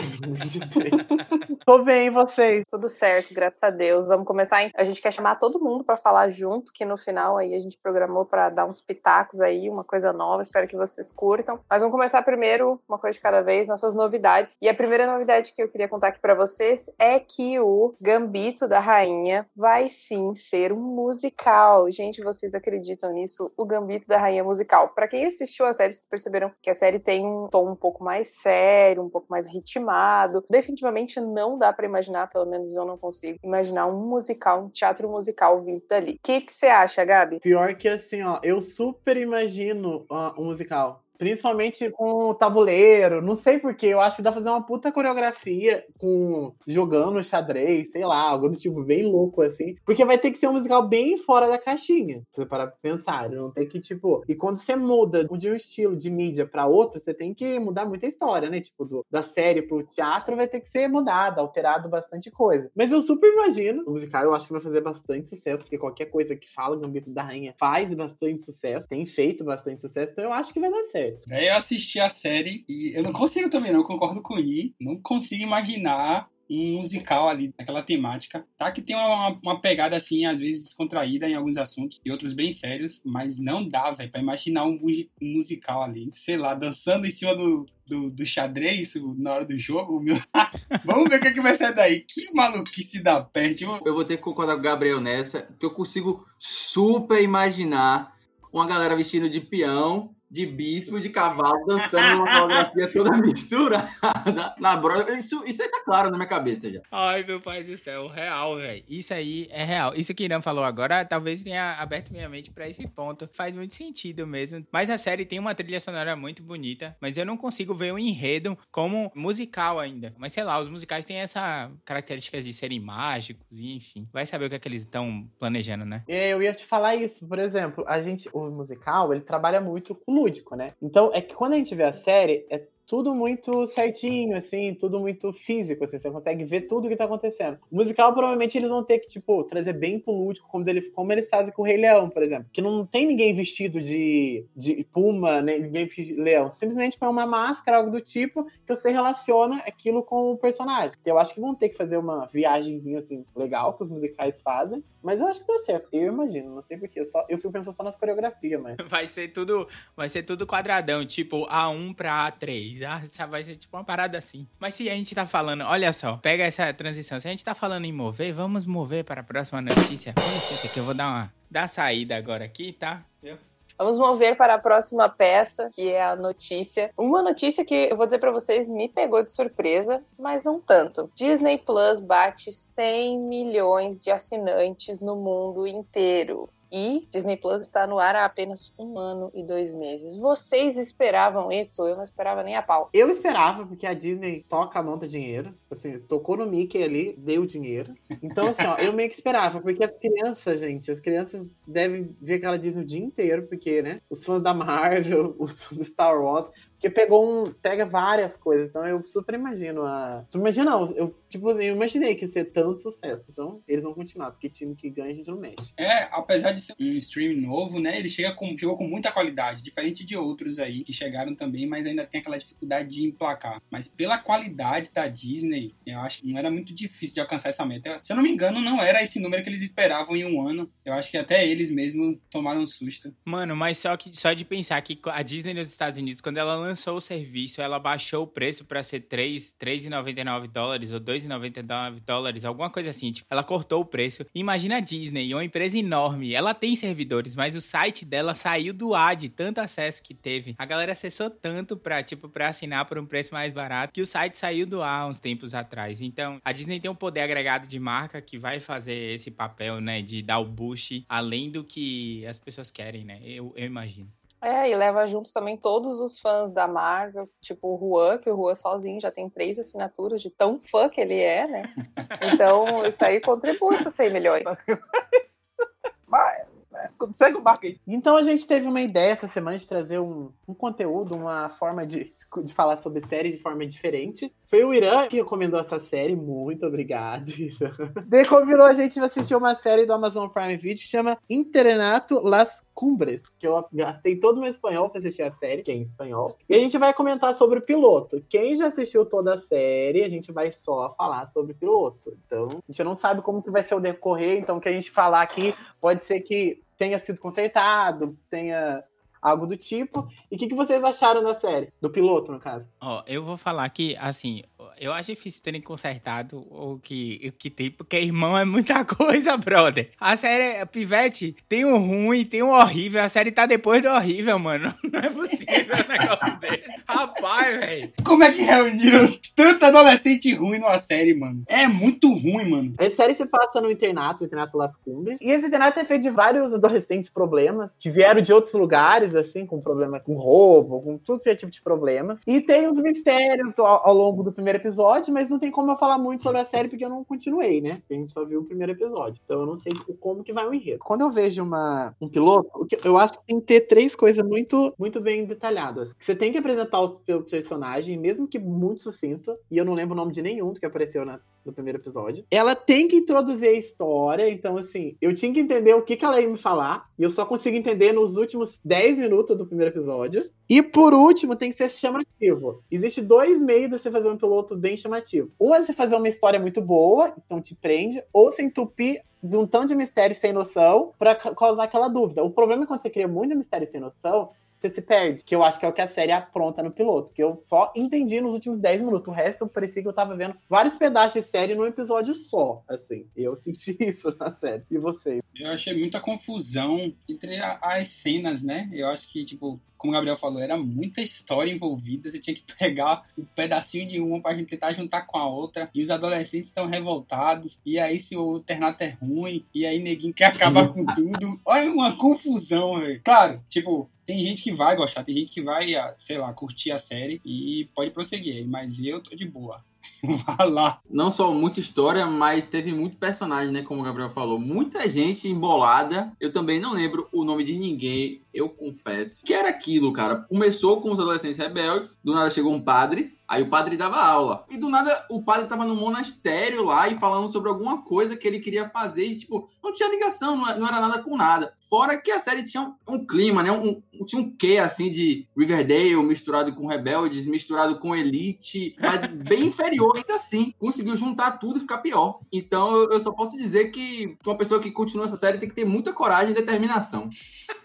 Tô bem, e vocês? Tudo certo, graças a Deus. Vamos começar, hein? A gente quer chamar todo mundo pra falar junto, que no final aí a gente programou pra dar uns pitacos aí, uma coisa nova, espero que vocês curtam. Mas vamos começar primeiro, uma coisa de cada vez, nossas novidades. E a primeira novidade que eu queria contar aqui pra vocês é que o Gambito da Rainha vai sim ser um musical. Gente, vocês acreditam nisso? O Gambito da Rainha musical. Pra quem assistiu a série, vocês perceberam que a série tem um tom um pouco mais sério, um pouco mais ritmado. Definitivamente não dá pra imaginar, pelo menos eu não consigo imaginar um musical, um teatro musical vindo dali. O que você acha, Gabi? Pior que assim, ó, eu super imagino um musical. Principalmente com o tabuleiro, não sei porquê, eu acho que dá pra fazer uma puta coreografia com jogando xadrez, sei lá, algo do tipo bem louco assim, porque vai ter que ser um musical bem fora da caixinha, pra você parar pra pensar, não tem que, tipo, e quando você muda de um estilo de mídia pra outro, você tem que mudar muita história, né, tipo, da série pro teatro vai ter que ser mudado, alterado bastante coisa, mas eu super imagino o musical, eu acho que vai fazer bastante sucesso, porque qualquer coisa que fala Gambito da Rainha faz bastante sucesso, tem feito bastante sucesso, então eu acho que vai dar certo. Aí eu assisti a série e eu não consigo também, não, concordo com o Ni, não consigo imaginar um musical ali, naquela temática, tá? Que tem uma pegada assim, às vezes descontraída em alguns assuntos e outros bem sérios, mas não dá, velho, pra imaginar um musical ali, sei lá, dançando em cima do xadrez na hora do jogo, meu. Vamos ver o que, é que vai sair daí. Que maluquice da peste. Eu vou ter que concordar com o Gabriel nessa, que eu consigo super imaginar uma galera vestindo de peão, de bispo, de cavalo, dançando uma coreografia toda misturada na broda. Isso aí tá claro na minha cabeça já. Ai, meu pai do céu, real, velho. Isso aí é real. Isso que Irã falou agora, talvez tenha aberto minha mente pra esse ponto. Faz muito sentido mesmo. Mas a série tem uma trilha sonora muito bonita, mas eu não consigo ver o enredo como musical ainda. Mas sei lá, os musicais têm essa característica de serem mágicos, enfim. Vai saber o que é que eles estão planejando, né? Eu ia te falar isso, por exemplo, o musical, ele trabalha muito com lúdico, né? Então, é que quando a gente vê a série, é tudo muito certinho, assim, tudo muito físico, assim, você consegue ver tudo o que tá acontecendo. O musical, provavelmente, eles vão ter que, tipo, trazer bem pro lúdico, como eles fazem com o Rei Leão, por exemplo, que não tem ninguém vestido de puma, né? Ninguém vestido de leão, simplesmente põe uma máscara, algo do tipo, que você relaciona aquilo com o personagem. Então, eu acho que vão ter que fazer uma viagemzinha, assim, legal, que os musicais fazem, mas eu acho que dá certo, eu imagino, não sei porquê, eu fico pensando só nas coreografias, mas... Vai ser tudo quadradão, tipo, A1 pra A3, vai ser tipo uma parada assim. Mas se a gente tá falando, olha só, pega essa transição, se a gente tá falando em mover, vamos mover para a próxima notícia. Com licença que eu vou dar saída agora aqui, tá? Viu? Vamos mover para a próxima peça, que é a notícia. Uma notícia que, eu vou dizer para vocês, me pegou de surpresa, mas não tanto. Disney Plus bate 100 milhões de assinantes no mundo inteiro. E Disney Plus está no ar há apenas 1 ano e 2 meses. Vocês esperavam isso? Eu não esperava nem a pau. Eu esperava, porque a Disney toca a mão do dinheiro. Assim, tocou no Mickey ali, deu dinheiro. Então, assim, ó, eu meio que esperava. Porque as crianças devem ver aquela Disney o dia inteiro. Porque, né, os fãs da Marvel, os fãs do Star Wars... Porque pega várias coisas, então eu super imagino a... eu imaginei que ia ser tanto sucesso, então eles vão continuar, porque time que ganha a gente não mexe. Apesar de ser um streaming novo, né, ele chegou com muita qualidade, diferente de outros aí, que chegaram também, mas ainda tem aquela dificuldade de emplacar. Mas pela qualidade da Disney, eu acho que não era muito difícil de alcançar essa meta. Se eu não me engano, não era esse número que eles esperavam em 1 ano, eu acho que até eles mesmos tomaram um susto. Mano, mas só de pensar que a Disney nos Estados Unidos, quando ela lançou lançou o serviço, ela baixou o preço para ser $3,99 ou $2,99, alguma coisa assim. Tipo, ela cortou o preço. Imagina a Disney, uma empresa enorme. Ela tem servidores, mas o site dela saiu do ar de tanto acesso que teve. A galera acessou tanto para assinar por um preço mais barato que o site saiu do ar uns tempos atrás. Então, a Disney tem um poder agregado de marca que vai fazer esse papel, né, de dar o boost além do que as pessoas querem, né? Eu imagino. É, e leva juntos também todos os fãs da Marvel, tipo o Juan, que o Juan sozinho já tem 3 assinaturas de tão fã que ele é, né? Então, isso aí contribui para 100 milhões. Mas, segue o barco aí. Então, a gente teve uma ideia essa semana de trazer um conteúdo, uma forma de falar sobre séries de forma diferente. Foi o Irã que recomendou essa série. Muito obrigado, Irã. Daí convidou a gente a assistir uma série do Amazon Prime Video que chama Internato Las Cumbres, que eu gastei todo o meu espanhol pra assistir a série, que é em espanhol. E a gente vai comentar sobre o piloto. Quem já assistiu toda a série, a gente vai só falar sobre o piloto. Então, a gente não sabe como que vai ser o decorrer, então o que a gente falar aqui pode ser que tenha sido consertado, tenha... algo do tipo. E o que vocês acharam da série? Do piloto, no caso. Ó, eu vou falar que, assim, eu acho difícil terem consertado o que tem, porque irmão é muita coisa, brother. A série, a Pivete, tem um ruim, tem um horrível. A série tá depois do horrível, mano. Não é possível um negócio desse. Rapaz, velho. Como é que reuniram tanto adolescente ruim numa série, mano? É muito ruim, mano. Essa série se passa no internato, o Internato Las Cumbres. E esse internato é feito de vários adolescentes problemas, que vieram de outros lugares, assim, com problema com roubo, com tudo que é tipo de problema. E tem uns mistérios ao longo do primeiro episódio, mas não tem como eu falar muito sobre a série porque eu não continuei, né? Porque a gente só viu o primeiro episódio. Então eu não sei como que vai o enredo. Quando eu vejo um piloto, eu acho que tem que ter 3 coisas muito, muito bem detalhadas. Você tem que apresentar os personagens, mesmo que muito sucinto, e eu não lembro o nome de nenhum do que apareceu no primeiro episódio. Ela tem que introduzir a história, então assim, eu tinha que entender o que ela ia me falar, e eu só consigo entender nos últimos 10 minutos do primeiro episódio. E por último, tem que ser chamativo. Existe 2 meios de você fazer um piloto bem chamativo. Um é você fazer uma história muito boa, então te prende, ou você entupir de um tanto de mistério sem noção pra causar aquela dúvida. O problema é quando você cria muito mistério sem noção, você se perde, que eu acho que é o que a série apronta no piloto, que eu só entendi nos últimos 10 minutos. O resto, eu parecia que eu tava vendo vários pedaços de série num episódio só, assim. Eu senti isso na série. E vocês? Eu achei muita confusão entre as cenas, né? Eu acho que, tipo, como o Gabriel falou, era muita história envolvida, você tinha que pegar um pedacinho de uma pra gente tentar juntar com a outra, e os adolescentes estão revoltados, e aí se o internato é ruim, e aí neguinho quer acabar com tudo. Olha uma confusão, velho. Claro, tipo, tem gente que vai gostar, tem gente que vai, sei lá, curtir a série e pode prosseguir, mas eu tô de boa. Vai lá. Não só muita história, mas teve muito personagem, né? Como o Gabriel falou, muita gente embolada. Eu também não lembro o nome de ninguém, eu confesso. Que era aquilo, cara. Começou com os adolescentes rebeldes, do nada chegou um padre, aí o padre dava aula. E do nada o padre tava num monastério lá e falando sobre alguma coisa que ele queria fazer e, tipo, não tinha ligação, não era nada com nada. Fora que a série tinha um clima, né? Tinha um quê, assim, de Riverdale misturado com Rebeldes, misturado com Elite, mas bem inferior ainda assim. Conseguiu juntar tudo e ficar pior. Então eu só posso dizer que uma pessoa que continua essa série tem que ter muita coragem e determinação.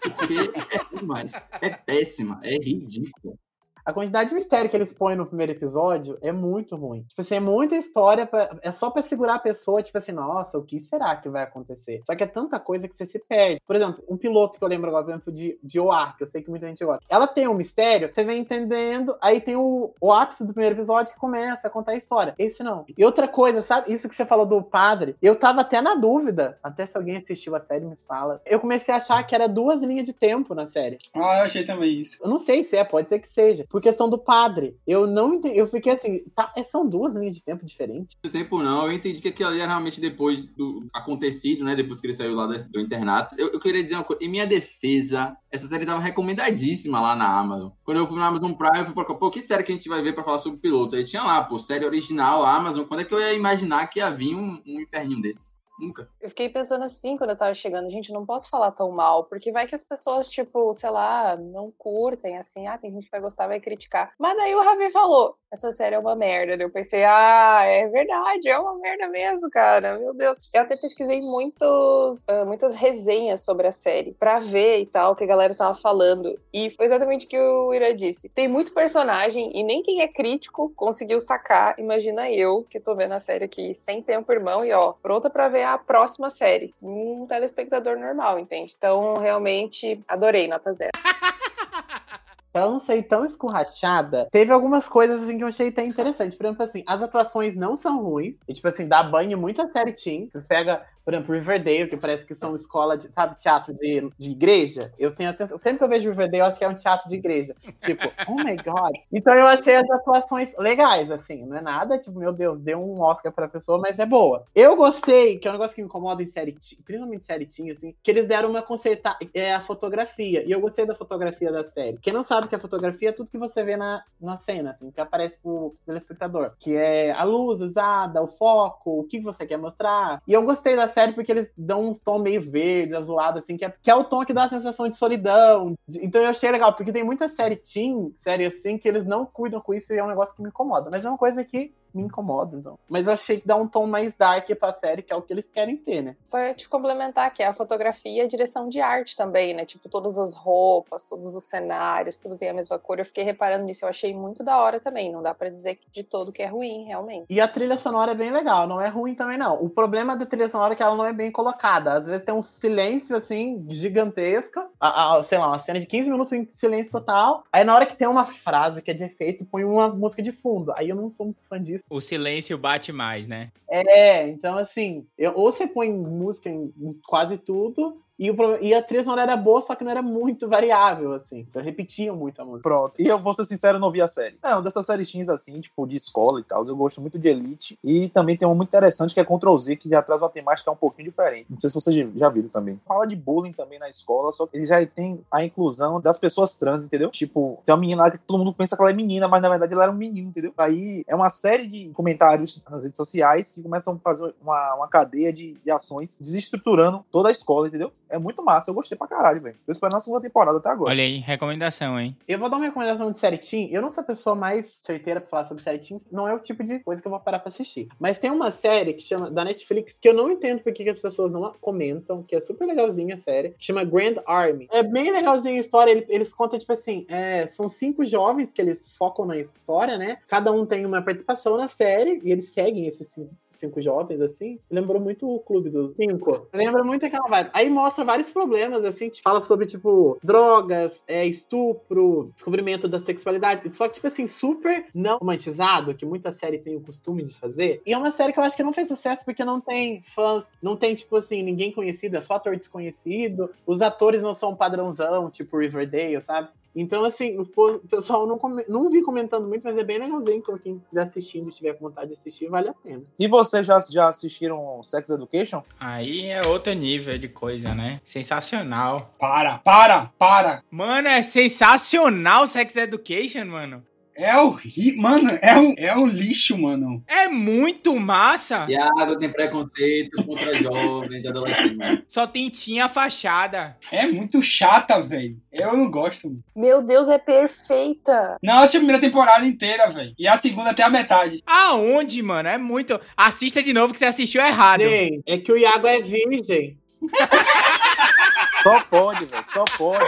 Porque é demais. É péssima, é ridícula. A quantidade de mistério que eles põem no primeiro episódio é muito ruim. Tipo assim, é muita história, é só pra segurar a pessoa, tipo assim, nossa, o que será que vai acontecer? Só que é tanta coisa que você se perde. Por exemplo, um piloto que eu lembro agora, por exemplo, de OAR, que eu sei que muita gente gosta. Ela tem um mistério, você vem entendendo, aí tem o ápice do primeiro episódio que começa a contar a história. Esse não. E outra coisa, sabe? Isso que você falou do padre, eu tava até na dúvida, até se alguém assistiu a série me fala. Eu comecei a achar que era 2 linhas de tempo na série. Ah, eu achei também isso. Eu não sei se é, pode ser que seja. Por questão do padre. Eu não entendi. Eu fiquei assim, tá, são 2 linhas de tempo diferentes. Tempo não, eu entendi que aquilo ali era realmente depois do acontecido, né? Depois que ele saiu lá do internato. Eu queria dizer uma coisa, em minha defesa, essa série tava recomendadíssima lá na Amazon. Quando eu fui na Amazon Prime, eu fui procurar, que série que a gente vai ver pra falar sobre o piloto? Aí tinha lá, série original, Amazon. Quando é que eu ia imaginar que ia vir um inferninho desse? Nunca. Eu fiquei pensando assim quando eu tava chegando, gente, não posso falar tão mal, porque vai que as pessoas, tipo, sei lá, não curtem, assim, ah, tem gente que vai gostar, vai criticar. Mas daí o Ravi falou, essa série é uma merda. Daí eu pensei, ah, é verdade, é uma merda mesmo, cara, meu Deus. Eu até pesquisei muitas resenhas sobre a série, pra ver e tal, o que a galera tava falando. E foi exatamente o que o Ira disse. Tem muito personagem e nem quem é crítico conseguiu sacar, imagina eu, que tô vendo a série aqui sem tempo, irmão, e ó, pronta pra ver a próxima série. Um telespectador normal, entende? Então, realmente, adorei, nota 0. Pra não ser tão escurrachada, teve algumas coisas, assim, que eu achei até interessante. Por exemplo, assim, as atuações não são ruins. E, tipo assim, dá banho muito certinho. Você pega, por exemplo, Riverdale, que parece que são escola de, sabe, teatro de igreja. Eu tenho a sensação, sempre que eu vejo Riverdale, eu acho que é um teatro de igreja. Tipo, oh my God. Então eu achei as atuações legais, assim. Não é nada, tipo, meu Deus, deu um Oscar pra pessoa, mas é boa. Eu gostei, que é um negócio que me incomoda em série, principalmente série teen, assim, que eles deram uma consertada, a fotografia. E eu gostei da fotografia da série. Quem não sabe que a fotografia é tudo que você vê na cena, assim, que aparece pro telespectador, que é a luz usada, o foco, o que você quer mostrar. E eu gostei da série porque eles dão um tom meio verde, azulado, assim, que é o tom que dá a sensação de solidão. Então eu achei legal, porque tem muita série teen, série assim, que eles não cuidam com isso e é um negócio que me incomoda. Mas é uma coisa que me incomoda, então. Mas eu achei que dá um tom mais dark pra série, que é o que eles querem ter, né? Só eu te complementar, que é a fotografia e a direção de arte também, né? Tipo, todas as roupas, todos os cenários, tudo tem a mesma cor. Eu fiquei reparando nisso, eu achei muito da hora também. Não dá pra dizer que de todo que é ruim, realmente. E a trilha sonora é bem legal, não é ruim também, não. O problema da trilha sonora é que ela não é bem colocada. Às vezes tem um silêncio, assim, gigantesco. Sei lá, uma cena de 15 minutos em silêncio total. Aí na hora que tem uma frase que é de efeito, põe uma música de fundo. Aí eu não sou muito fã disso. O silêncio bate mais, né? É, então assim, ou você põe música em quase tudo, e a trilha sonora era boa, só que não era muito variável, assim. Então repetiam muito a música. Pronto. E eu vou ser sincero, eu não vi a série. Não, dessas séries teens, assim, tipo, de escola e tal, eu gosto muito de Elite. E também tem uma muito interessante, que é Ctrl-Z, que já traz uma temática um pouquinho diferente. Não sei se vocês já viram também. Fala de bullying também na escola, só que ele já tem a inclusão das pessoas trans, entendeu? Tipo, tem uma menina lá que todo mundo pensa que ela é menina, mas na verdade ela era um menino, entendeu? Aí é uma série de comentários nas redes sociais que começam a fazer uma cadeia de ações, desestruturando toda a escola, entendeu? É muito massa, eu gostei pra caralho, velho. Tô esperando a segunda temporada até agora. Olha aí, recomendação, hein? Eu vou dar uma recomendação de série teen. Eu não sou a pessoa mais certeira pra falar sobre série teen, não é o tipo de coisa que eu vou parar pra assistir. Mas tem uma série que chama, da Netflix, que eu não entendo porque que as pessoas não comentam, que é super legalzinha a série, que chama Grand Army. É bem legalzinha a história, eles contam, tipo assim, são 5 jovens que eles focam na história, né? Cada um tem uma participação na série, e eles seguem esses 5 jovens, assim. Lembrou muito o Clube dos 5. Lembra muito aquela vibe. Aí mostra vários problemas, assim, fala sobre, tipo, drogas, estupro, descobrimento da sexualidade, só que, tipo assim, super não romantizado, que muita série tem o costume de fazer, e é uma série que eu acho que não fez sucesso porque não tem fãs, não tem, tipo assim, ninguém conhecido, é só ator desconhecido, os atores não são padrãozão, tipo Riverdale, sabe? Então, assim, o pessoal não vi comentando muito, mas é bem legalzinho. Então, quem já assistindo, tiver vontade de assistir, vale a pena. E vocês já assistiram Sex Education? Aí é outro nível de coisa, né? Sensacional. Para! Mano, é sensacional Sex Education, mano. É horrível, mano, é um lixo, mano. É muito massa. Iago tem preconceito contra jovens, adolescentes. Só tinha fachada. É muito chata, velho. Eu não gosto. Meu Deus, é perfeita. Não, acho a primeira temporada inteira, velho. E a segunda até a metade. Aonde, mano? É muito... Assista de novo que você assistiu errado. Sim, é que o Iago é virgem. Só pode, velho, só pode.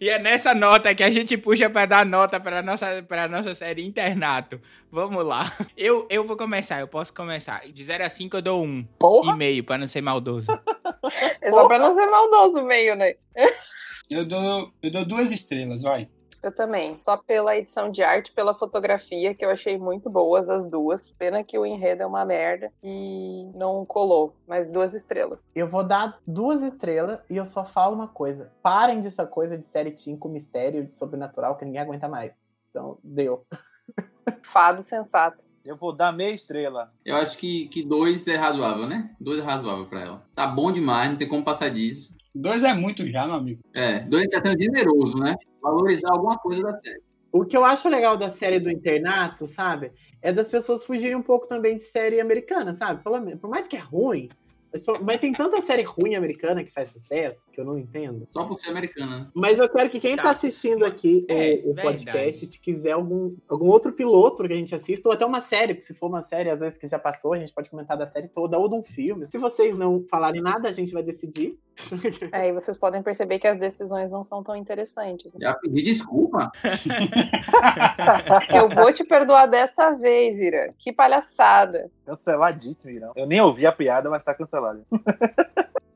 E é nessa nota que a gente puxa pra dar nota pra nossa série Internato. Vamos lá. Eu vou começar, eu posso começar. De 0 a 5 eu dou 1. Porra? E meio, pra não ser maldoso. É só pra não ser maldoso meio, né? Eu dou 2 estrelas, vai. Eu também. Só pela edição de arte, pela fotografia, que eu achei muito boas as duas. Pena que o enredo é uma merda e não colou, mas 2 estrelas. Eu vou dar 2 estrelas e eu só falo uma coisa. Parem dessa coisa de série teen com mistério de sobrenatural que ninguém aguenta mais. Então, deu. Fado sensato. Eu vou dar 0,5 estrela. Eu acho que 2 é razoável, né? 2 é razoável pra ela. Tá bom demais, não tem como passar disso. 2 é muito já, meu amigo. 2 tá sendo generoso, né? Valorizar alguma coisa da série. O que eu acho legal da série do Internato, sabe? É das pessoas fugirem um pouco também de série americana, sabe? Por mais que é ruim, mas tem tanta série ruim americana que faz sucesso, que eu não entendo. Só por ser americana. Mas eu quero que quem tá assistindo aqui o podcast, se quiser algum outro piloto que a gente assista, ou até uma série, porque se for uma série, às vezes que já passou, a gente pode comentar da série toda, ou de um filme. Se vocês não falarem nada, a gente vai decidir. E vocês podem perceber que as decisões não são tão interessantes. Né? Já pedi desculpa. Eu vou te perdoar dessa vez, Ira. Que palhaçada. Canceladíssimo, Irã. Eu nem ouvi a piada, mas tá cancelado.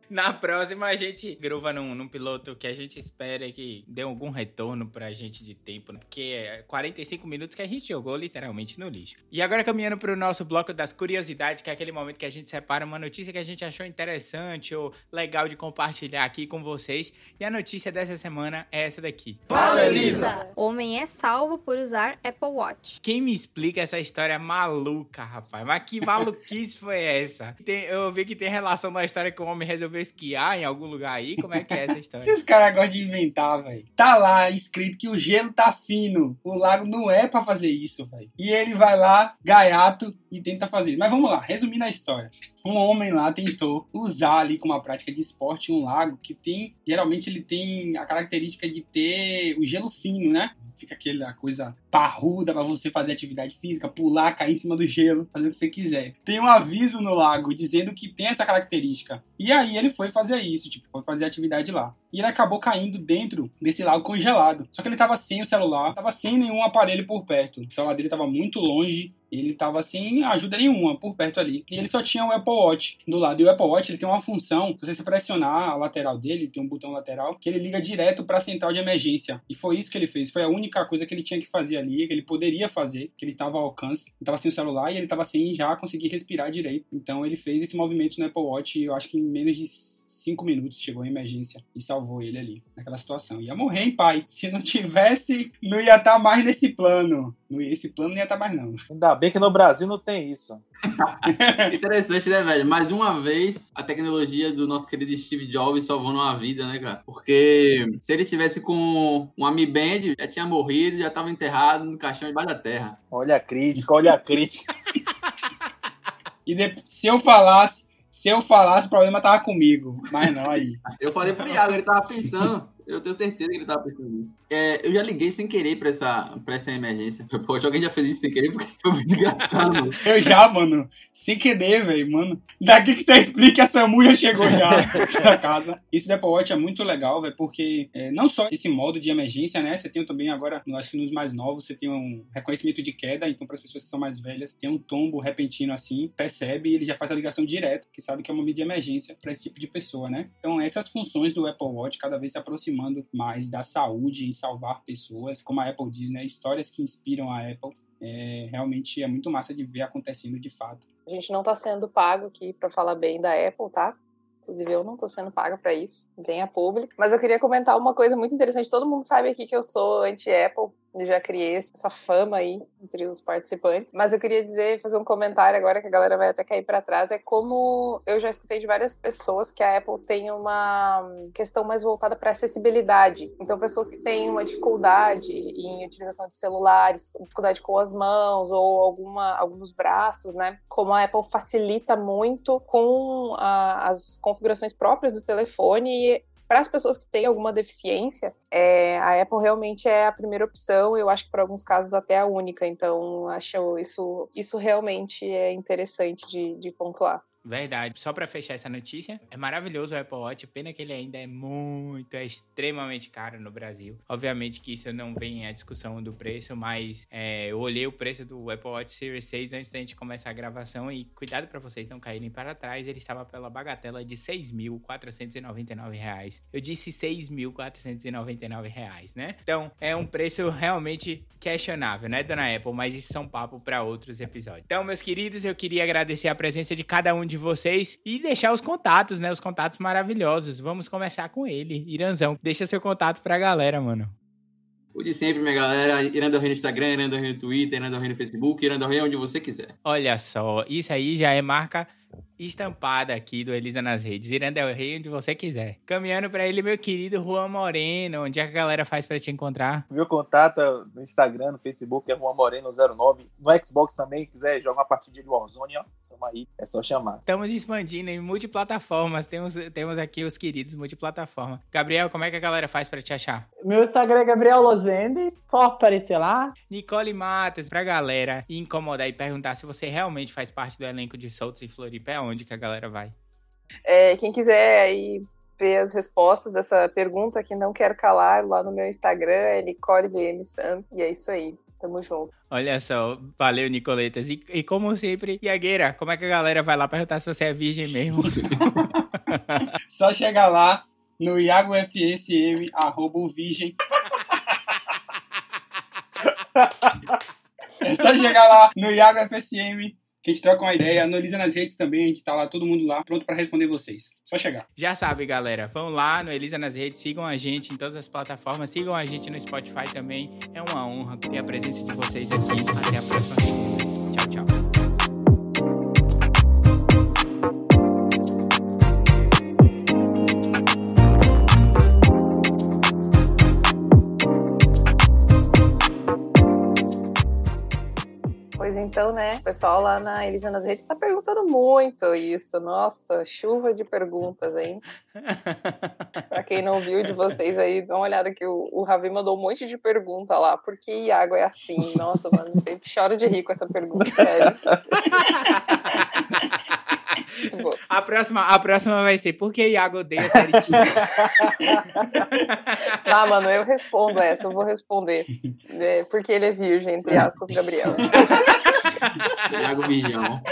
Na próxima, a gente gruva num piloto que a gente espera que dê algum retorno pra gente de tempo, porque é 45 minutos que a gente jogou literalmente no lixo. E agora, caminhando pro nosso bloco das curiosidades, que é aquele momento que a gente separa uma notícia que a gente achou interessante ou legal de compartilhar aqui com vocês. E a notícia dessa semana é essa daqui. Fala, Elisa! Homem é salvo por usar Apple Watch. Quem me explica essa história maluca, rapaz? Mas que maluquice foi essa? Eu vi que tem relação da história que o homem resolveu esquiar em algum lugar aí, como é que é essa história? Esses caras gostam de inventar, velho. Tá lá escrito que o gelo tá fino, o lago não é pra fazer isso, velho. E ele vai lá, gaiato, e tenta fazer. Mas vamos lá, resumindo a história. Um homem lá tentou usar ali como uma prática de esporte um lago que tem, geralmente ele tem a característica de ter o gelo fino, né? Fica aquela coisa parruda pra você fazer atividade física, pular, cair em cima do gelo, fazer o que você quiser. Tem um aviso no lago dizendo que tem essa característica. E aí ele foi fazer isso, foi fazer atividade lá. E ele acabou caindo dentro desse lago congelado. Só que ele tava sem o celular, tava sem nenhum aparelho por perto. O celular dele tava muito longe. Ele tava sem ajuda nenhuma por perto ali. E ele só tinha o Apple Watch do lado. E o Apple Watch, ele tem uma função, você se pressionar a lateral dele, tem um botão lateral, que ele liga direto pra central de emergência. E foi isso que ele fez. Foi a única coisa que ele tinha que fazer ali, que ele poderia fazer, que ele tava ao alcance. Ele tava sem o celular e ele tava sem já conseguir respirar direito. Então ele fez esse movimento no Apple Watch, eu acho que em menos de 5 minutos chegou a emergência e salvou ele ali, naquela situação. Ia morrer em paz. Se não tivesse, não ia estar mais nesse plano. Esse plano não ia estar mais, não. Ainda bem que no Brasil não tem isso. Interessante, né, velho? Mais uma vez, a tecnologia do nosso querido Steve Jobs salvando uma vida, né, cara? Porque se ele tivesse com um Mi Band, já tinha morrido, já estava enterrado no caixão debaixo da terra. Olha a crítica, olha a crítica. E depois, se eu falasse, o problema tava comigo. Mas não, aí. Eu falei pro Iago, ele tava pensando. Eu tenho certeza que ele tava pensando. Eu já liguei sem querer pra essa emergência. Pô, alguém já fez isso sem querer, porque foi muito engraçado, mano. Eu já, mano. Sem querer, velho, mano. Daqui que você explica, a Samu já chegou já pra casa. Isso do Apple Watch é muito legal, velho, porque não só esse modo de emergência, né? Você tem também agora, acho que nos mais novos, você tem um reconhecimento de queda. Então, para as pessoas que são mais velhas, tem um tombo repentino assim, percebe e ele já faz a ligação direto, que sabe que é uma medida de emergência para esse tipo de pessoa, né? Então, essas funções do Apple Watch cada vez se aproximando mais da saúde, salvar pessoas, como a Apple diz, né? Histórias que inspiram a Apple. Realmente é muito massa de ver acontecendo de fato. A gente não tá sendo pago aqui para falar bem da Apple, tá? Inclusive, eu não tô sendo paga pra isso, bem a público. Mas eu queria comentar uma coisa muito interessante. Todo mundo sabe aqui que eu sou anti-Apple. Eu já criei essa fama aí entre os participantes. Mas eu queria fazer um comentário agora, que a galera vai até cair pra trás. É como eu já escutei de várias pessoas que a Apple tem uma questão mais voltada pra acessibilidade. Então, pessoas que têm uma dificuldade em utilização de celulares, dificuldade com as mãos ou alguns braços, né? Como a Apple facilita muito com as configurações próprias do telefone e para as pessoas que têm alguma deficiência, a Apple realmente é a primeira opção, eu acho que para alguns casos até a única, então acho isso realmente é interessante de pontuar. Verdade. Só pra fechar essa notícia, é maravilhoso o Apple Watch, pena que ele ainda é extremamente caro no Brasil. Obviamente que isso não vem à discussão do preço, mas eu olhei o preço do Apple Watch Series 6 antes da gente começar a gravação e cuidado pra vocês não caírem para trás, ele estava pela bagatela de R$6.499. Eu disse R$6.499, né? Então, é um preço realmente questionável, né, dona Apple? Mas isso são papo pra outros episódios. Então, meus queridos, eu queria agradecer a presença de cada um de vocês e deixar os contatos, né? Os contatos maravilhosos. Vamos começar com ele, Iranzão. Deixa seu contato pra galera, mano. O de sempre, minha galera. Irandel Rei no Instagram, Irandel Rei no Twitter, Irandel Rei no Facebook, Irandel Rei onde você quiser. Olha só, isso aí já é marca estampada aqui do Elisa nas Redes, Irandel Rei, onde você quiser. Caminhando pra ele, meu querido Juan Moreno, onde é que a galera faz pra te encontrar? Meu contato é no Instagram, no Facebook, é Juan Moreno09, no Xbox também, quiser jogar uma partida de Warzone, ó, tamo aí, é só chamar. Estamos expandindo em multiplataformas, temos aqui os queridos multiplataforma. Gabriel, como é que a galera faz pra te achar? Meu Instagram é Gabriel Lozende, só aparecer lá. Nicole Matos, pra galera incomodar e perguntar se você realmente faz parte do elenco de Soltos e Floripa, é onde que a galera vai? É, quem quiser aí ver as respostas dessa pergunta que não quero calar, lá no meu Instagram é Nicole DM Sam, e é isso aí, tamo junto. Olha só, valeu, Nicoletas. E como sempre, Iagueira, como é que a galera vai lá perguntar se você é virgem mesmo? Só chega lá no IagoFSM, @virgem. É só chegar lá no IagoFSM, que a gente troca uma ideia, analisa nas redes também, a gente tá lá, todo mundo lá, pronto pra responder vocês. Só chegar. Já sabe, galera, vão lá no Elisa nas Redes, sigam a gente em todas as plataformas, sigam a gente no Spotify também. É uma honra ter a presença de vocês aqui. Até a próxima. Tchau, tchau. Pois então, né, o pessoal lá na Elisa nas Redes tá perguntando muito isso. Nossa, chuva de perguntas, hein? Pra quem não viu de vocês aí, dá uma olhada que o Ravi mandou um monte de pergunta lá. Por que Iago é assim? Nossa, mano, eu sempre choro de rir com essa pergunta, sério. A próxima vai ser: por que Iago odeia Saritinha? Ah, mano, eu respondo essa, eu vou responder. É, porque ele é virgem, entre aspas, Gabriel. Iago Virgão.